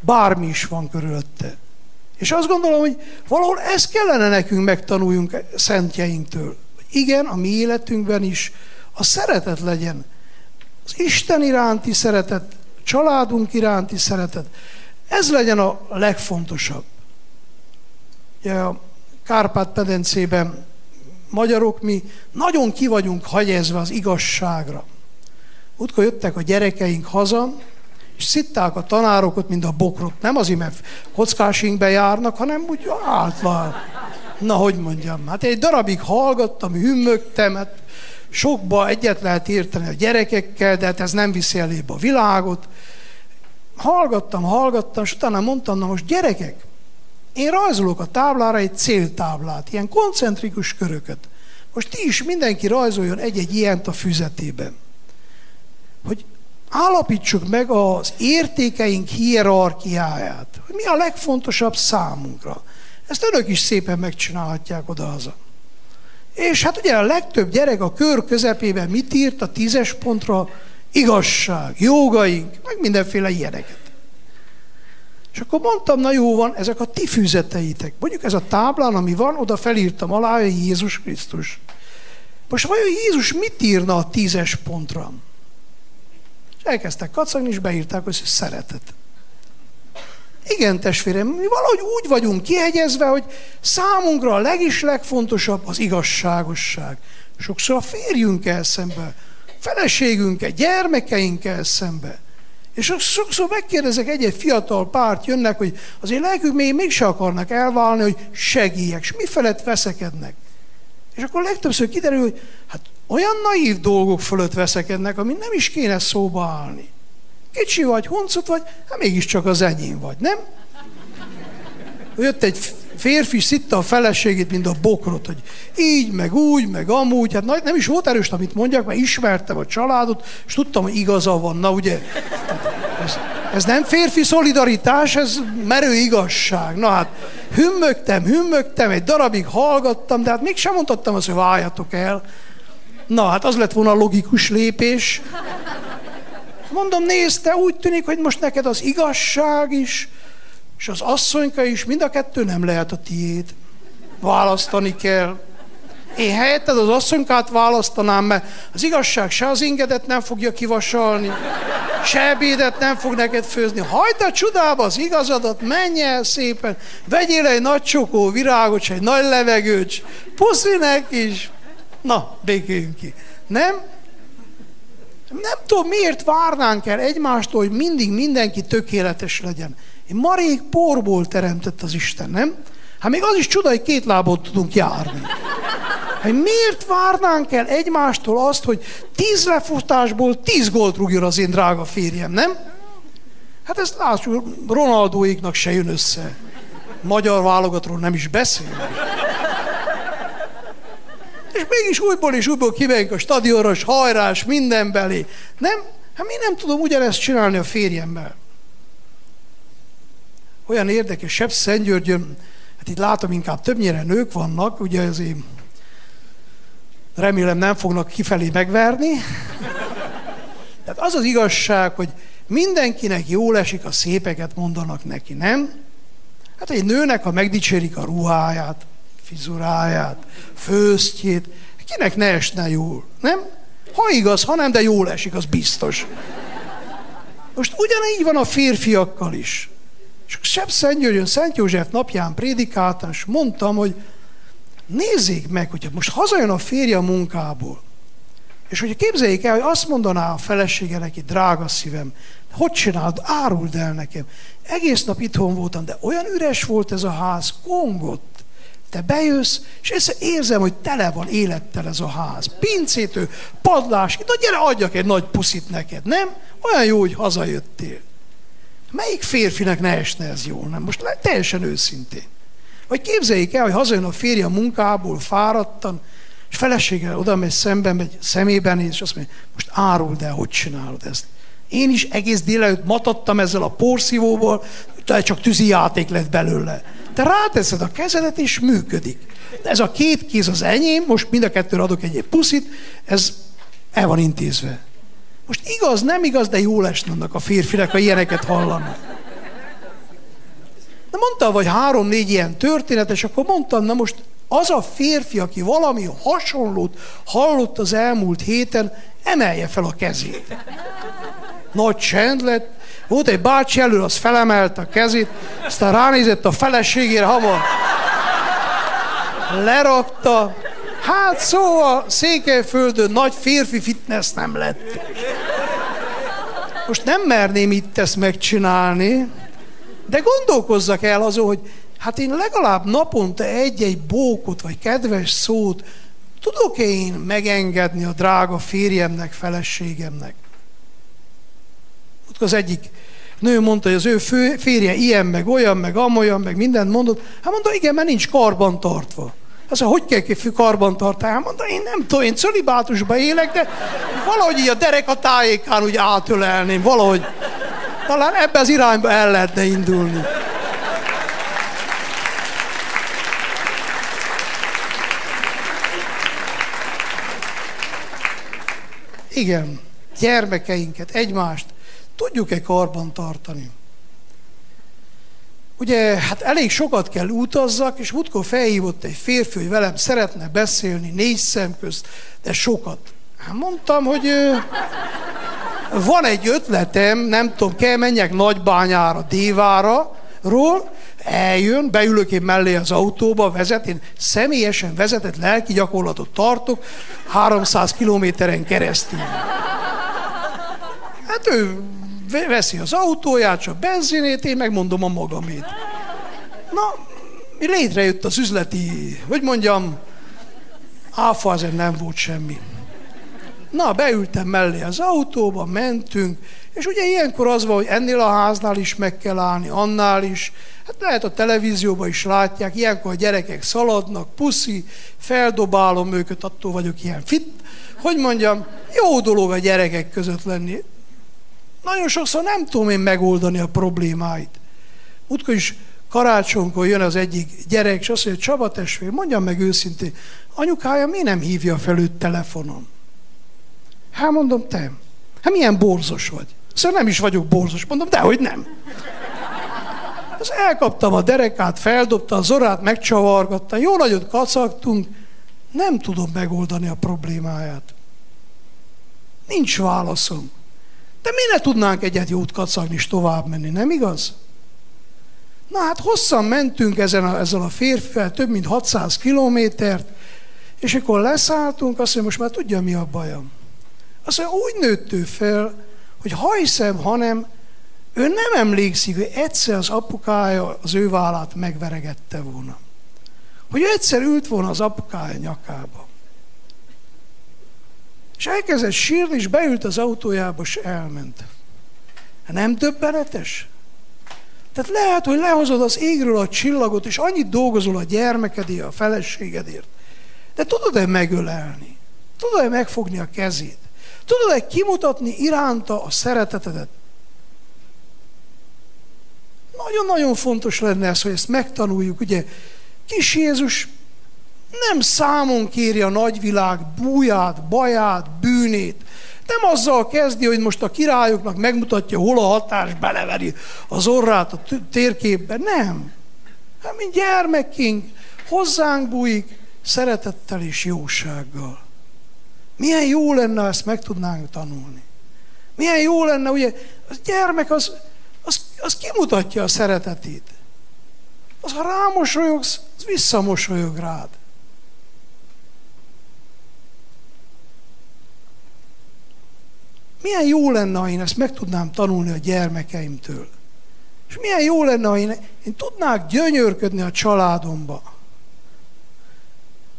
bármi is van körülötte. És azt gondolom, hogy valahol ezt kellene nekünk megtanuljunk szentjeinktől. Igen, a mi életünkben is a szeretet legyen. Az Isten iránti szeretet, a családunk iránti szeretet. Ez legyen a legfontosabb. Ugye a Kárpát-medencében magyarok mi nagyon ki vagyunk hagyezve az igazságra. Utkor jöttek a gyerekeink haza, és szitták a tanárokat, mint a bokrot. Nem azért, mert kockásinkbe járnak, hanem úgy által. Na, hogy mondjam, hát egy darabig hallgattam, hümmögtem, hát sokba egyet lehet érteni a gyerekekkel, de hát ez nem viszi elébb a világot. Hallgattam, és utána mondtam, na most gyerekek, én rajzolok a táblára egy céltáblát, ilyen koncentrikus köröket. Most ti is mindenki rajzoljon egy-egy ilyent a füzetében. Hogy állapítsuk meg az értékeink hierarchiáját, hogy mi a legfontosabb számunkra. Ezt önök is szépen megcsinálhatják odahaza. És hát ugye a legtöbb gyerek a kör közepében mit írt a 10-es pontra? Igazság, jogaink, meg mindenféle ilyeneket. És akkor mondtam, na jó van, ezek a ti füzeteitek. Mondjuk ez a táblán, ami van, oda felírtam alá, hogy Jézus Krisztus. Most vajon Jézus mit írna a 10-es pontra? És Elkezdtek kacagni, és beírták, hogy szeretet. Igen, testvérem, mi valahogy úgy vagyunk kihegyezve, hogy számunkra a legfontosabb az igazságosság. Sokszor a férjünkkel szemben, feleségünkkel, gyermekeinkkel szemben. És sokszor megkérdezek, egy-egy fiatal párt jönnek, hogy azért lelkük mégse akarnak elválni, hogy segíjek, és mifelett veszekednek. És akkor legtöbbször kiderül, hogy hát olyan naív dolgok fölött veszekednek, ami nem is kéne szóba állni. Kicsi vagy, huncut vagy, hát mégiscsak az enyém vagy, nem? Jött egy férfi, szitta a feleségét, mint a bokrot, hogy így, meg úgy, meg amúgy, hát nem is volt erős, amit mondjak, mert ismertem a családot, és tudtam, hogy igaza van, na ugye? Ez nem férfi szolidaritás, ez merő igazság. Na hát, hümmögtem, egy darabig hallgattam, de hát mégsem mondhattam azt, hogy váljatok el. Na hát, az lett volna a logikus lépés. Mondom, nézd, úgy tűnik, hogy most neked az igazság is, és az asszonyka is, mind a kettő nem lehet a tiéd. Választani kell. Én helyetted az asszonykát választanám, mert az igazság se az ingedet nem fogja kivasalni, se ebédet nem fog neked főzni. Hagyd a csodába az igazadat, menj el szépen, vegyél egy nagy csokó virágot, egy nagy levegőt, puszi neki is. Na, békéljünk ki. Nem? Nem tudom, miért várnánk el egymástól, hogy mindig mindenki tökéletes legyen. Marék porból teremtett az Isten, nem? Hát még az is csoda, hogy két lábon tudunk járni. Hát miért várnánk el egymástól azt, hogy 10 lefutásból 10 gólt rúgjon az én drága férjem, nem? Hát ezt lássuk, Ronaldóéknak se jön össze. Magyar válogatról nem is beszélnek. És mégis újból és újból kimegyünk a stadionra, és hajrás minden belé. Nem? Hát én nem tudom ugyanezt csinálni a férjemmel. Olyan érdekesebb, Szentgyörgyön, hát itt látom, inkább többnyire nők vannak, ugye azért remélem nem fognak kifelé megverni. Tehát az az igazság, hogy mindenkinek jól esik, a szépeket mondanak neki, nem? Hát egy nőnek, ha megdicsérik a ruháját, fizuráját, főztjét, kinek ne esne jól, nem? Ha igaz, ha nem, de jól esik, az biztos. Most ugyanígy van a férfiakkal is. És Szentgyörgyön, Szent József napján prédikáltam, és mondtam, hogy nézzék meg, hogyha most hazajön a férje a munkából, és hogyha képzeljék el, hogy azt mondaná a felesége neki, drága szívem, hogy csináld, áruld el nekem. Egész nap itthon voltam, de olyan üres volt ez a ház, kongott. Te bejössz, és ezt érzem, hogy tele van élettel ez a ház. Pincétől, padlás, na gyere, adjak egy nagy puszit neked, nem? Olyan jó, hogy hazajöttél. Melyik férfinek ne esne ez jól, nem? Most teljesen őszintén. Vagy képzeljék el, hogy hazajön a férje a munkából fáradtan, és felesége oda megy szemben, megy szemébe néz, és azt mondja, most áruld el, hogy csinálod ezt. Én is egész délelőtt matadtam ezzel a porszívóból, de csak tűzi játék lett belőle. Te ráteszed a kezedet, és működik. De ez a két kéz az enyém, most mind a kettőre adok egy puszit, ez el van intézve. Most igaz, nem igaz, de jól esnek a férfinek, ha ilyeneket hallanak. De mondtam, vagy 3-4 ilyen történet, és akkor mondtam, na most az a férfi, aki valami hasonlót hallott az elmúlt héten, emelje fel a kezét. Nagy csend lett, volt egy bácsi elől, az felemelte a kezét, aztán ránézett a feleségére, hamar lerakta. Hát szóval Székelyföldön nagy férfi fitness nem lett. Most nem merném itt ezt megcsinálni, de gondolkozzak el azon, hogy hát én legalább naponta egy-egy bókot vagy kedves szót tudok-e én megengedni a drága férjemnek, feleségemnek? Az egyik nő mondta, hogy az ő férje ilyen, meg olyan, meg amolyan, meg mindent mondott. Hát mondta, igen, mert nincs karbantartva. Azt mondja, hogy kell karbantartani? Hát mondta, én nem tudom, én cölibátusban élek, de valahogy így a derek a tájékán úgy átölelném, valahogy. Talán ebbe az irányba el lehetne indulni. Igen, gyermekeinket, egymást tudjuk-e karban tartani? Ugye, hát elég sokat kell utazzak, és múltkor felhívott egy férfi, hogy velem szeretne beszélni 4 szem közt, de sokat. Hát mondtam, hogy Van egy ötletem, nem tudom, kell menjek Nagybányára, Dévára, eljön, beülök én mellé az autóba, vezet, én személyesen vezetett lelki gyakorlatot tartok 300 kilométeren keresztül. Hát ő veszi az autóját, csak benzinét, én megmondom a magamét. Na, létrejött az üzleti, hogy mondjam, áfa azért nem volt semmi. Na, beültem mellé az autóba, mentünk, és ugye ilyenkor az van, hogy ennél a háznál is meg kell állni, annál is, hát lehet a televízióban is látják, ilyenkor a gyerekek szaladnak, puszi, feldobálom őket, attól vagyok ilyen fit. Hogy mondjam, jó dolog a gyerekek között lenni. Nagyon sokszor nem tudom én megoldani a problémáit. Múltkor is karácsonykor jön az egyik gyerek, és azt mondja, Csaba testvér, mondjam meg őszintén, anyukája miért nem hívja fel őt telefonon? Hát mondom, te, hát milyen borzos vagy. Szóval nem is vagyok borzos, mondom, dehogy nem. Ezt elkaptam a derekát, feldobta az orrát, megcsavargatta, jó nagyot kacagtunk, nem tudom megoldani a problémáját. Nincs válaszom. De mi ne tudnánk egyet jót kacagni és tovább menni, nem igaz? Na hát hosszan mentünk ezzel a férfivel, több mint 600 kilométert, és akkor leszálltunk, azt mondja, most már tudja, mi a bajom. Azt mondja, úgy nőtt ő fel, hogy ha hiszem, hanem ő nem emlékszik, hogy egyszer az apukája az ő vállát megveregette volna. Hogy egyszer ült volna az apukája nyakába. És elkezdett sírni, és beült az autójába, és elment. Nem döbbenetes? Tehát lehet, hogy lehozod az égről a csillagot, és annyit dolgozol a gyermekedért, a feleségedért. De tudod-e megölelni? Tudod-e megfogni a kezét? Tudod-e kimutatni iránta a szeretetedet? Nagyon-nagyon fontos lenne ez, hogy ezt megtanuljuk. Ugye, kis Jézus nem számon kéri a nagyvilág búját, baját, bűnét. Nem azzal kezdi, hogy most a királyoknak megmutatja, hol a hatás, beleveri az orrát a térképbe. Nem. Hát mint gyermekünk hozzánk bújik szeretettel és jósággal. Milyen jó lenne, ezt meg tudnánk tanulni. Milyen jó lenne, ugye, a gyermek az kimutatja a szeretetét. Az, ha rámosolyogsz, az visszamosolyog rád. Milyen jó lenne, ha én ezt meg tudnám tanulni a gyermekeimtől. És milyen jó lenne, ha én tudnák gyönyörködni a családomba.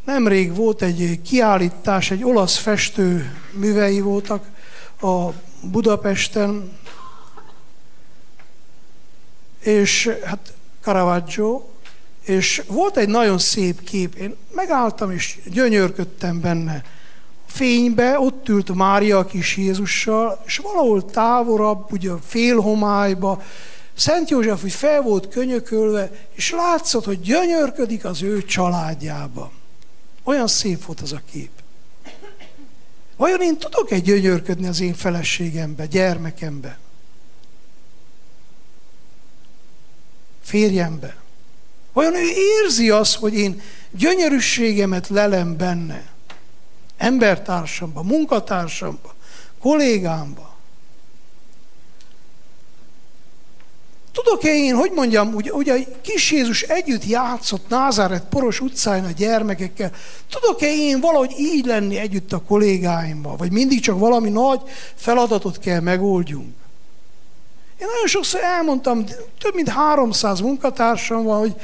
Nemrég volt egy kiállítás, egy olasz festő művei voltak a Budapesten, és hát Caravaggio, és volt egy nagyon szép kép, én megálltam és gyönyörködtem benne. Fénybe ott ült Mária a kis Jézussal, és valahol távolabb, ugye félhomályba, Szent József úgy fel volt könyökölve, és látszott, hogy gyönyörködik az ő családjába. Olyan szép volt az a kép. Vajon én tudok-e gyönyörködni az én feleségembe, gyermekembe? Férjembe? Vajon ő érzi azt, hogy én gyönyörűségemet lelem benne? Embertársamban, munkatársamban, kollégámban. Tudok-e én, hogy mondjam, ugye a kis Jézus együtt játszott Názáret poros utcáin a gyermekekkel, tudok-e én valahogy így lenni együtt a kollégáimmal, vagy mindig csak valami nagy feladatot kell megoldjunk? Én nagyon sokszor elmondtam, több mint 300 munkatársam van, hogy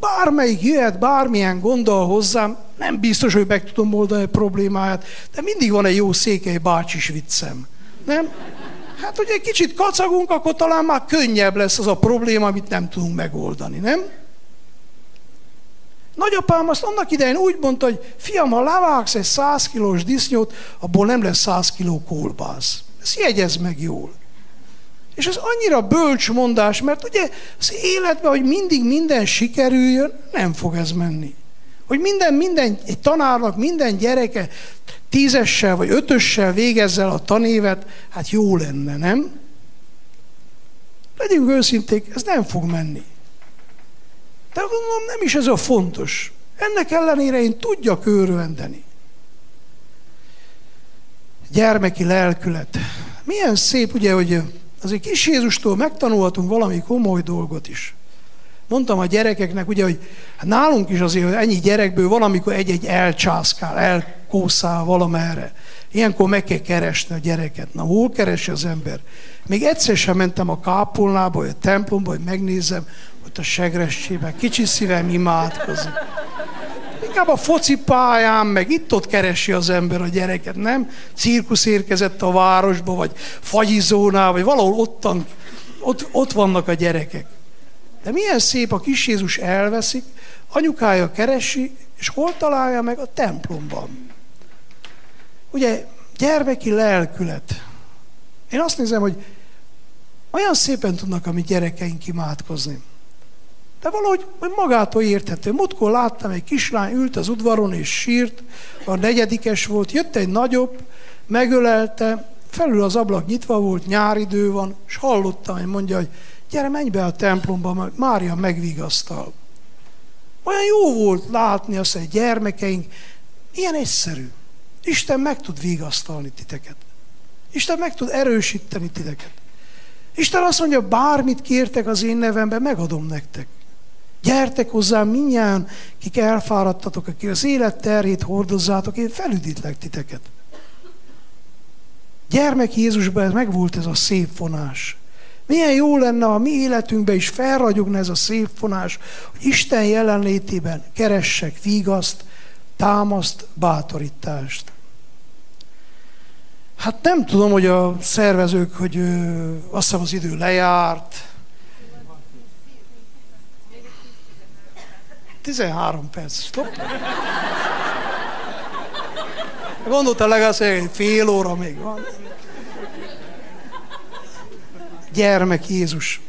bármelyik jöhet, bármilyen gonddal hozzám, nem biztos, hogy meg tudom oldani a problémáját, de mindig van egy jó székely bácsis viccem, nem? Hát, hogy egy kicsit kacagunk, akkor talán már könnyebb lesz az a probléma, amit nem tudunk megoldani, nem? Nagyapám azt annak idején úgy mondta, hogy fiam, ha levágsz egy 100 kilós disznyót, abból nem lesz 100 kiló kolbász. Ezt jegyezd meg jól. És ez annyira bölcs mondás, mert ugye az életben, hogy mindig minden sikerüljön, nem fog ez menni. Hogy minden egy tanárnak minden gyereke 10-essel vagy 5-össel végezzel a tanévet, hát jó lenne, nem? Legyünk őszinték, ez nem fog menni. De gondolom, nem is ez a fontos. Ennek ellenére én tudjak örvendeni. Gyermeki lelkület. Milyen szép, ugye, hogy azért kis Jézustól megtanulhatunk valami komoly dolgot is. Mondtam a gyerekeknek, ugye, hogy nálunk is azért, hogy ennyi gyerekből valamikor egy-egy elcsászkál, elkószál valamerre. Ilyenkor meg kell keresni a gyereket. Na, hol keresi az ember? Még egyszer sem mentem a kápolnába, vagy a templomba, hogy megnézem, ott a segrestjében. Kicsi szívem imádkozik. Inkább a focipályán, meg itt-ott keresi az ember a gyereket, nem? Cirkusz érkezett a városba, vagy fagyizónál, vagy valahol ottan, ott vannak a gyerekek. De milyen szép, a kis Jézus elveszik, anyukája keresi, és hol találja meg? A templomban. Ugye, gyermeki lelkület. Én azt nézem, hogy olyan szépen tudnak a mi gyerekeink imádkozni. De valahogy magától érthető. Múltkor láttam, egy kislány ült az udvaron és sírt, a negyedikes volt, jött egy nagyobb, megölelte, felül az ablak nyitva volt, nyáridő van, és hallottam, hogy mondja, hogy gyere, menj be a templomba, mert Mária megvigasztal. Olyan jó volt látni azt, hogy gyermekeink, ilyen egyszerű. Isten meg tud vigasztalni titeket. Isten meg tud erősíteni titeket. Isten azt mondja, bármit kértek az én nevemben, megadom nektek. Gyertek hozzám mindnyájan, kik elfáradtatok, akik az élet terhét hordozzátok, én felüdítlek titeket. Gyermek Jézusban megvolt ez a szép vonás. Milyen jó lenne, ha mi életünkben is felragyogna ez a szép vonás, hogy Isten jelenlétében keressek vigaszt, támaszt, bátorítást. Hát nem tudom, hogy a szervezők, hogy azt hiszem az idő lejárt. 13 perc, stop. Gondoltam legalább, hogy fél óra még van. Gyermek Jézus.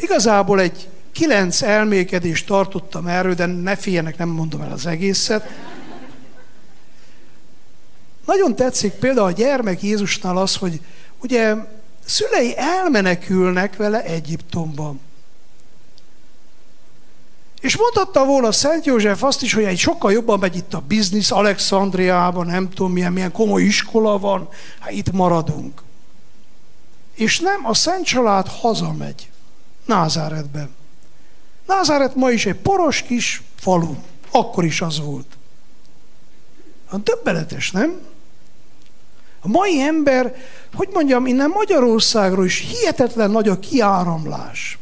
Igazából egy 9 elmélkedést tartottam erről, de ne féljenek, nem mondom el az egészet. Nagyon tetszik például a gyermek Jézusnál az, hogy ugye szülei elmenekülnek vele Egyiptomban. És mondhatta volna Szent József azt is, hogy egy sokkal jobban megy itt a biznisz, Alexandriában, nem tudom milyen komoly iskola van, hát itt maradunk. És nem, a Szent Család hazamegy Názáretben. Názáret ma is egy poros kis falu, akkor is az volt. Döbbenetes, nem? A mai ember, hogy mondjam, innen Magyarországról is hihetetlen nagy a kiáramlás.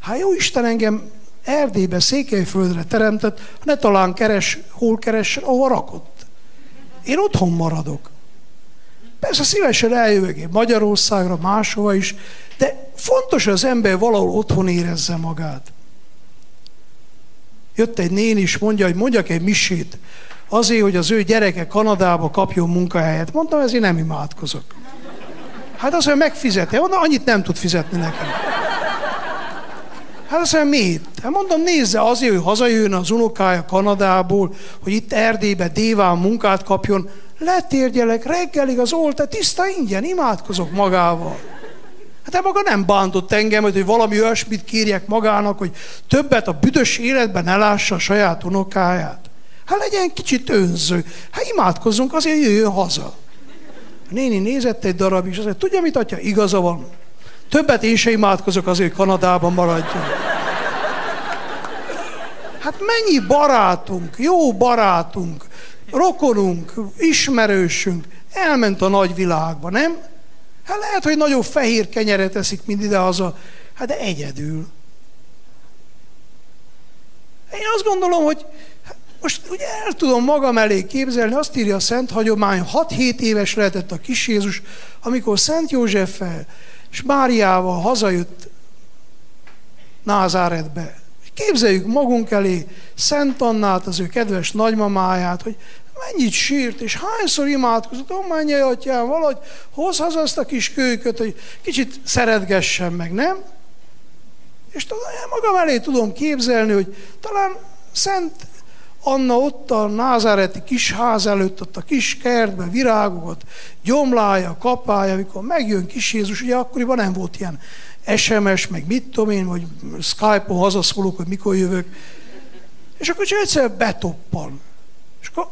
Hát jó Isten engem Erdélybe, Székelyföldre teremtett, ne talán keres, hol keressen, ahova rakott. Én otthon maradok. Persze szívesen eljövök én Magyarországra, máshova is, de fontos, hogy az ember valahol otthon érezze magát. Jött egy néni is, mondja, hogy mondjak egy misét, azért, hogy az ő gyereke Kanadába kapjon munkahelyet. Mondtam, ezért nem imádkozok. Hát azt mondja, megfizeti. Mondom, annyit nem tud fizetni nekem. Hát azt mondja, miért? Hát mondom, nézze, azért, hogy hazajön az unokája Kanadából, hogy itt Erdélybe, Déván munkát kapjon, letérjelek, reggelig az oltár, tiszta ingyen, imádkozok magával. Hát maga nem bántott engem, hogy valami olyasmit kérjek magának, hogy többet a büdös életben ne lássa a saját unokáját. Hát legyen kicsit önző. Hát imádkozzunk, azért jöjjön haza. A néni nézett egy darab is, azért tudja mit, atya, igaza van. Többet én se imádkozok azért, hogy Kanadában maradjon. Hát mennyi barátunk, jó barátunk, rokonunk, ismerősünk elment a nagy világba, nem? Hát lehet, hogy nagyon fehér kenyeret eszik mind idehaza, hát de egyedül. Én azt gondolom, hogy most ugye el tudom magam elé képzelni, azt írja a Szent Hagyomány, 6-7 éves lehetett a kis Jézus, amikor Szent Józseffel és Máriával hazajött Názáretbe. Képzeljük magunk elé Szent Annát, az ő kedves nagymamáját, hogy mennyit sírt, és hányszor imádkozott, mennyei atyám, valahogy hozz haza azt a kis kölyköt, hogy kicsit szeretgessen meg, nem? És magam elé tudom képzelni, hogy talán Szent Anna ott a názáreti kisház előtt, ott a kis kertben virágokat gyomlálja, kapálja, amikor megjön kis Jézus, ugye akkoriban nem volt ilyen SMS, meg mit tudom én, vagy Skype-on hazaszólok, hogy mikor jövök. És akkor csak egyszer betoppan. És akkor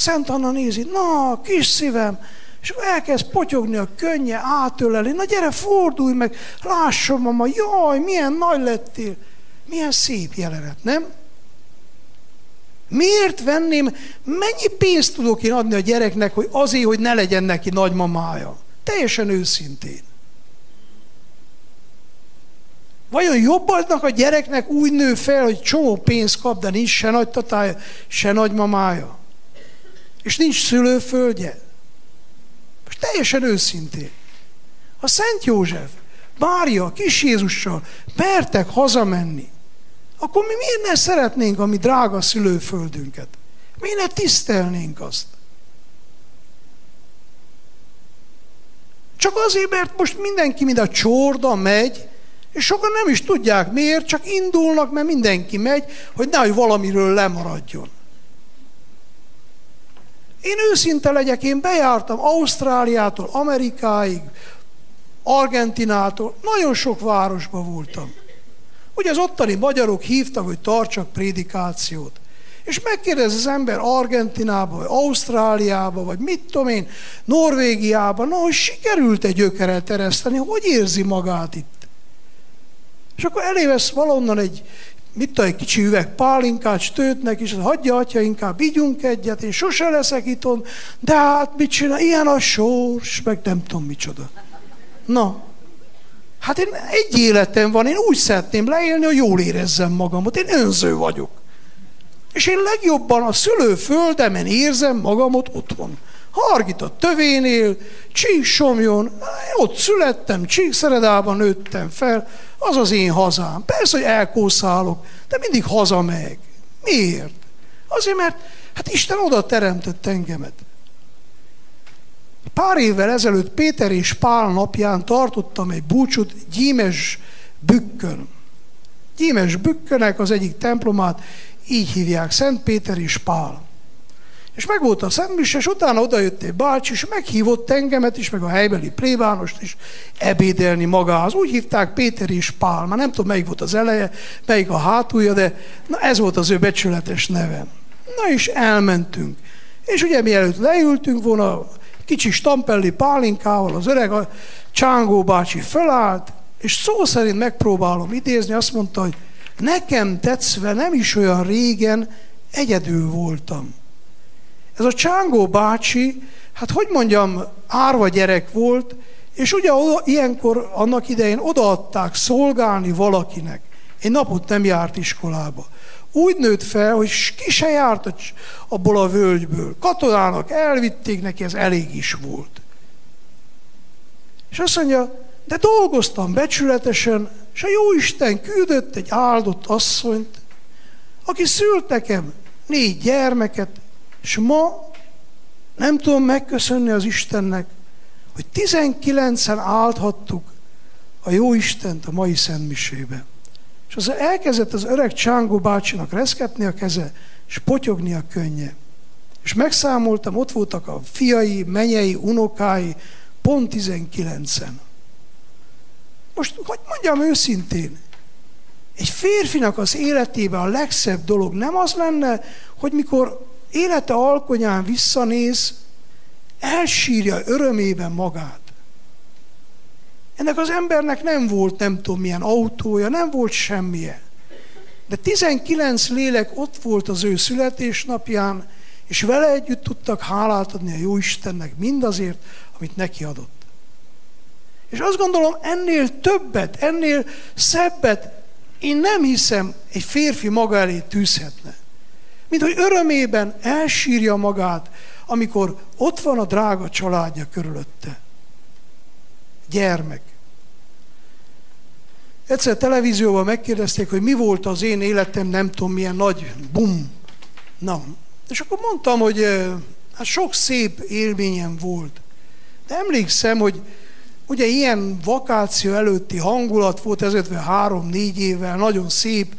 Szent Anna nézi, na, kis szívem, és elkezd potyogni a könnye, átöleli, na gyere, fordulj meg, lássom, mama, jaj, milyen nagy lettél. Milyen szép jelenet, nem? Miért venném, mennyi pénzt tudok én adni a gyereknek, hogy azért, hogy ne legyen neki nagymamája? Teljesen őszintén. Vajon jobbadnak a gyereknek úgy nő fel, hogy csomó pénzt kap, de nincs se nagytatája, se nagymamája? És nincs szülőföldje? Most teljesen őszintén. A Szent József, Mária, kis Jézussal mertek hazamenni, akkor mi miért ne szeretnénk a mi drága szülőföldünket? Miért ne tisztelnénk azt? Csak azért, mert most mindenki mind a csorda megy, és sokan nem is tudják miért, csak indulnak, mert mindenki megy, hogy nehogy valamiről lemaradjon. Én őszinte legyek, én bejártam Ausztráliától, Amerikáig, Argentinától, nagyon sok városba voltam. Ugye az ottani magyarok hívtak, hogy tartsak prédikációt. És megkérdez az ember Argentinába, vagy Ausztráliába, vagy mit tudom én, Norvégiába, na, hogy sikerült-e gyökeret tereszteni, hogy érzi magát itt? És akkor elévesz valonnan egy kicsi üveg pálinkát, stőtnek, és hagyja, atya, inkább ígyunk egyet, én sose leszek itthon, de hát mit csinál, ilyen a sors, meg nem tudom micsoda. Na, hát én egy életem van, én úgy szeretném leélni, hogy jól érezzem magamot, én önző vagyok. És én legjobban a szülőföldemen érzem magamot otthon. Hargit a tövénél, Csíksomjon, ott születtem, Csíkszeredában nőttem fel, az az én hazám. Persze, hogy elkószálok, de mindig hazamegyek. Miért? Azért, mert hát Isten oda teremtett engemet. Pár évvel ezelőtt Péter és Pál napján tartottam egy búcsút Gyímes-Bükkön. Gyímes-Bükkönek az egyik templomát így hívják, Szent Péter és Pál. És meg volt a szentmise, és utána odajött egy bácsi, és meghívott engemet is, meg a helybeli plébánost is ebédelni magához. Úgy hívták Péter és Pál, már nem tudom, melyik volt az eleje, melyik a hátulja, de na, ez volt az ő becsületes neve. Na és elmentünk. És ugye mielőtt leültünk volna, kicsi stampelli pálinkával az öreg a Csángó bácsi fölállt, és szó szerint megpróbálom idézni, azt mondta, hogy nekem tetszve nem is olyan régen egyedül voltam. Ez a Csángó bácsi, hát hogy mondjam, árva gyerek volt, és ugye ilyenkor annak idején odaadták szolgálni valakinek. Egy napot nem járt iskolába. Úgy nőtt fel, hogy ki se járt abból a völgyből. Katonának elvitték, neki ez elég is volt. És azt mondja, de dolgoztam becsületesen, és a Jóisten küldött egy áldott asszonyt, aki szült nekem 4 gyermeket, és ma nem tudom megköszönni az Istennek, hogy 19-en áldhattuk a Jóistent a mai szentmisébe. És az elkezdett az öreg Csángó bácsinak reszketni a keze, és potyogni a könnye. És megszámoltam, ott voltak a fiai, menyei, unokái, pont 19-en. Most, hogy mondjam őszintén, egy férfinak az életében a legszebb dolog nem az lenne, hogy mikor élete alkonyán visszanéz, elsírja örömében magát. Ennek az embernek nem volt nem tudom milyen autója, nem volt semmije. De 19 lélek ott volt az ő születésnapján, és vele együtt tudtak hálát adni a Jóistennek mindazért, amit neki adott. És azt gondolom, ennél többet, ennél szebbet én nem hiszem egy férfi maga elé tűzhetne. Mint hogy örömében elsírja magát, amikor ott van a drága családja körülötte. Gyermek. Egyszer televízióban megkérdezték, hogy mi volt az én életem, nem tudom milyen nagy bum. Na, és akkor mondtam, hogy hát sok szép élményem volt. De emlékszem, hogy ugye ilyen vakáció előtti hangulat volt, ez 53-4 évvel, nagyon szép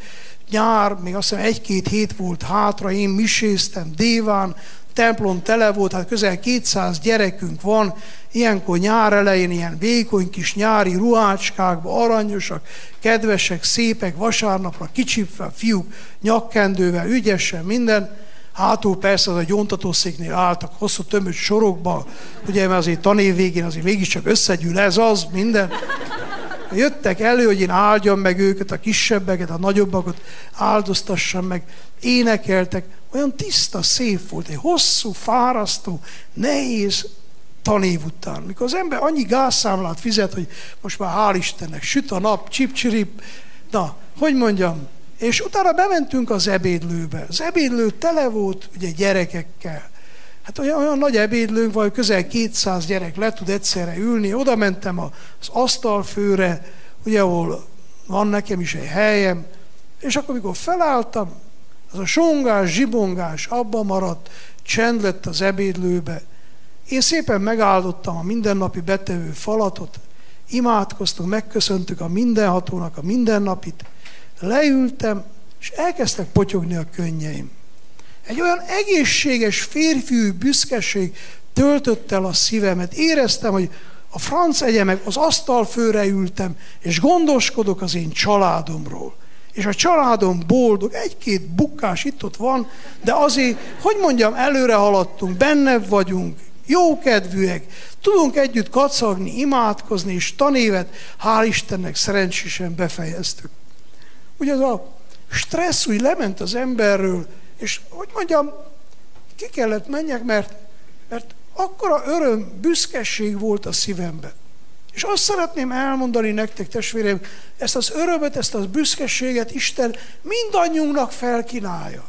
nyár, még azt hiszem 1-2 hét volt hátra, én miséztem Déván, templom tele volt, hát közel 200 gyerekünk van, ilyenkor nyár elején ilyen vékony kis nyári ruhácskákba, aranyosak, kedvesek, szépek, vasárnapra kicsipve, fiúk nyakkendővel, ügyesen, minden. Hátul persze az a gyóntatószéknél álltak hosszú tömött sorokba, ugye, mert azért tanév végén azért mégiscsak összegyűl ez az, minden. Jöttek elő, hogy én áldjam meg őket, a kisebbeket, a nagyobbakat áldoztassam meg. Énekeltek, olyan tiszta, szép volt, egy hosszú, fárasztó, nehéz tanév után. Mikor az ember annyi gázszámlát fizet, hogy most már hál' Istennek, süt a nap, csip-csirip, na, hogy mondjam, és utána bementünk az ebédlőbe. Az ebédlő tele volt ugye gyerekekkel. Hát olyan nagy ebédlőnk van, közel 200 gyerek le tud egyszerre ülni. Oda mentem az asztalfőre, ugye, ahol van nekem is egy helyem. És akkor, mikor felálltam, az a songás, zsibongás abba maradt, csend lett az ebédlőbe. Én szépen megáldottam a mindennapi betevő falatot, imádkoztunk, megköszöntük a mindenhatónak a mindennapit, leültem, és elkezdtek potyogni a könnyeim. Egy olyan egészséges, férfiű büszkeség töltött el a szívemet. Éreztem, hogy a franc egye meg, az asztalfőre ültem, és gondoskodok az én családomról. És a családom boldog, egy-két bukkás itt-ott van, de azért, hogy mondjam, előre haladtunk, benne vagyunk, jókedvűek, tudunk együtt kacagni, imádkozni, és tanévet, hál' Istennek szerencsésen befejeztük. Ugye az a stressz úgy lement az emberről, és hogy mondjam, ki kellett menjek, mert akkora öröm, büszkeség volt a szívemben. És azt szeretném elmondani nektek, testvéreim, ezt az örömet, ezt a büszkeséget Isten mindannyiunknak felkínálja.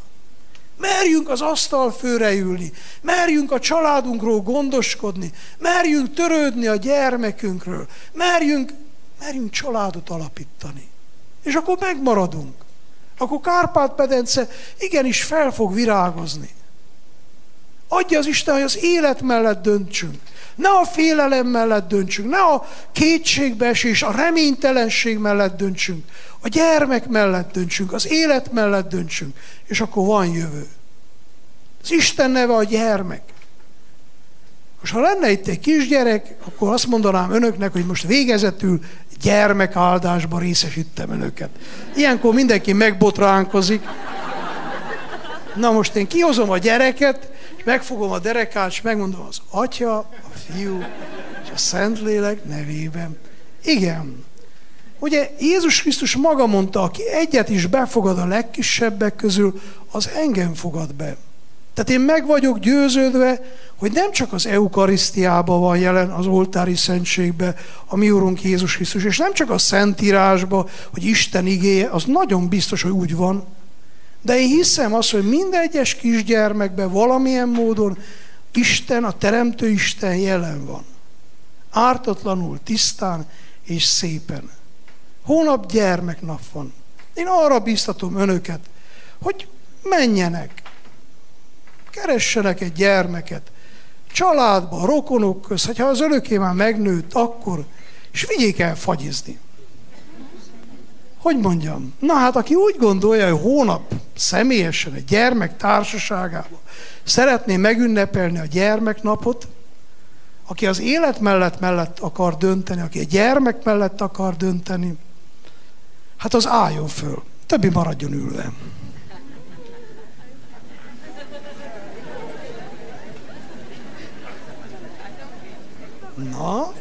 Merjünk az asztalfőre ülni, merjünk a családunkról gondoskodni, merjünk törődni a gyermekünkről, merjünk családot alapítani. És akkor megmaradunk. Akkor Kárpát-medence igenis fel fog virágozni. Adja az Isten, hogy az élet mellett döntsünk. Ne a félelem mellett döntsünk, ne a kétségbeesés, a reménytelenség mellett döntsünk, a gyermek mellett döntsünk, az élet mellett döntsünk, és akkor van jövő. Az Isten neve a gyermek. Most ha lenne itt egy kisgyerek, akkor azt mondanám önöknek, hogy most végezetül gyermekáldásba részesítem önöket. Ilyenkor mindenki megbotránkozik. Na most én kihozom a gyereket, és megfogom a derekát, és megmondom az Atya, a Fiú és a Szentlélek nevében. Igen. Ugye Jézus Krisztus maga mondta, aki egyet is befogad a legkisebbek közül, az engem fogad be. Tehát én meg vagyok győződve, hogy nem csak az eukarisztiában van jelen, az oltári szentségben a mi Urunk Jézus Krisztus, és nem csak a Szentírásban, hogy Isten igéje, az nagyon biztos, hogy úgy van. De én hiszem azt, hogy minden egyes kisgyermekben valamilyen módon Isten, a Teremtő Isten jelen van. Ártatlanul, tisztán és szépen. Holnap gyermeknap van. Én arra bíztatom önöket, hogy menjenek. Keressenek egy gyermeket, családba, rokonok közt, hogyha az önöké már megnőtt, akkor, és vigyék el fagyizni. Hogy mondjam? Na hát, aki úgy gondolja, hogy hónap személyesen egy gyermek társaságában szeretné megünnepelni a gyermeknapot, aki az élet mellett akar dönteni, aki a gyermek mellett akar dönteni, hát az álljon föl, többi maradjon ülve. Na,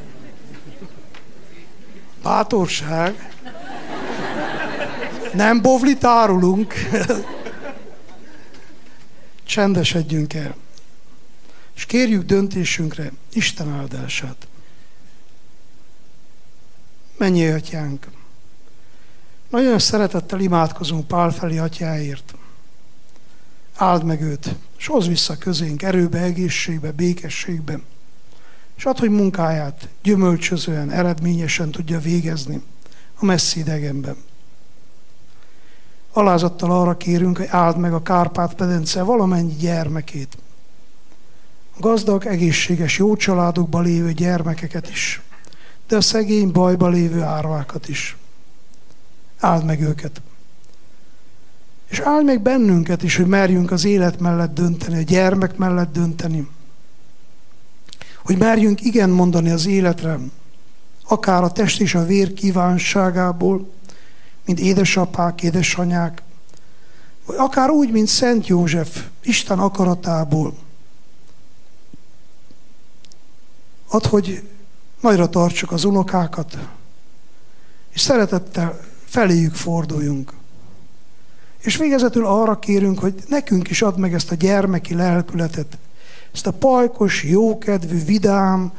bátorság, nem bovlitárulunk, csendesedjünk el, és kérjük döntésünkre Isten áldását. Mennyei Atyánk, nagyon szeretettel imádkozunk Pál felé Atyáért, áld meg őt, és hozz vissza közénk erőbe, egészségbe, békességbe, és add, hogy munkáját gyümölcsözően, eredményesen tudja végezni a messzi idegenben. Alázattal arra kérünk, hogy áld meg a Kárpát-medence valamennyi gyermekét, a gazdag, egészséges, jó családokban lévő gyermekeket is, de a szegény, bajban lévő árvákat is. Áld meg őket. És áld meg bennünket is, hogy merjünk az élet mellett dönteni, a gyermek mellett dönteni, hogy merjünk igen mondani az életre, akár a test és a vér kívánságából, mint édesapák, édesanyák, vagy akár úgy, mint Szent József, Isten akaratából. Add, hogy nagyra tartsuk az unokákat, és szeretettel feléjük forduljunk. És végezetül arra kérünk, hogy nekünk is add meg ezt a gyermeki lelkületet, ezt a pajkos, jókedvű, vidám,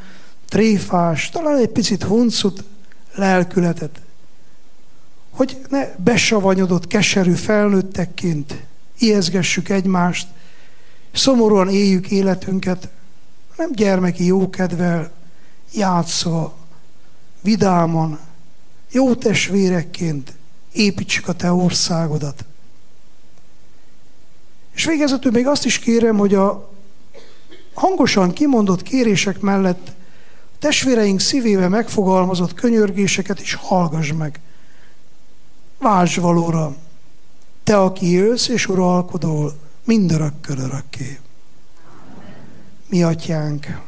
tréfás, talán egy picit huncut lelkületet, hogy ne besavanyodott, keserű felnőttekként ijeszgessük egymást, szomorúan éljük életünket, hanem gyermeki jókedvel, játszva, vidáman, jó testvérekként építsük a te országodat. És végezetül még azt is kérem, hogy a hangosan kimondott kérések mellett a testvéreink szívébe megfogalmazott könyörgéseket is hallgass meg. Váltsd valóra, te, aki jössz és uralkodol, mindörökkön örökké. Mi atyánk,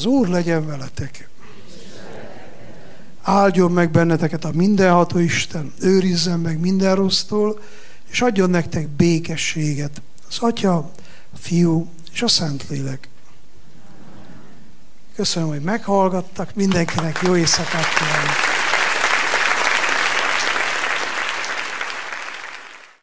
az Úr legyen veletek. Áldjon meg benneteket a mindenható Isten, őrizzen meg minden rossztól, és adjon nektek békességet. Az Atya, a Fiú és a Szentlélek. Köszönöm, hogy meghallgattak, mindenkinek jó éjszakát kívánok.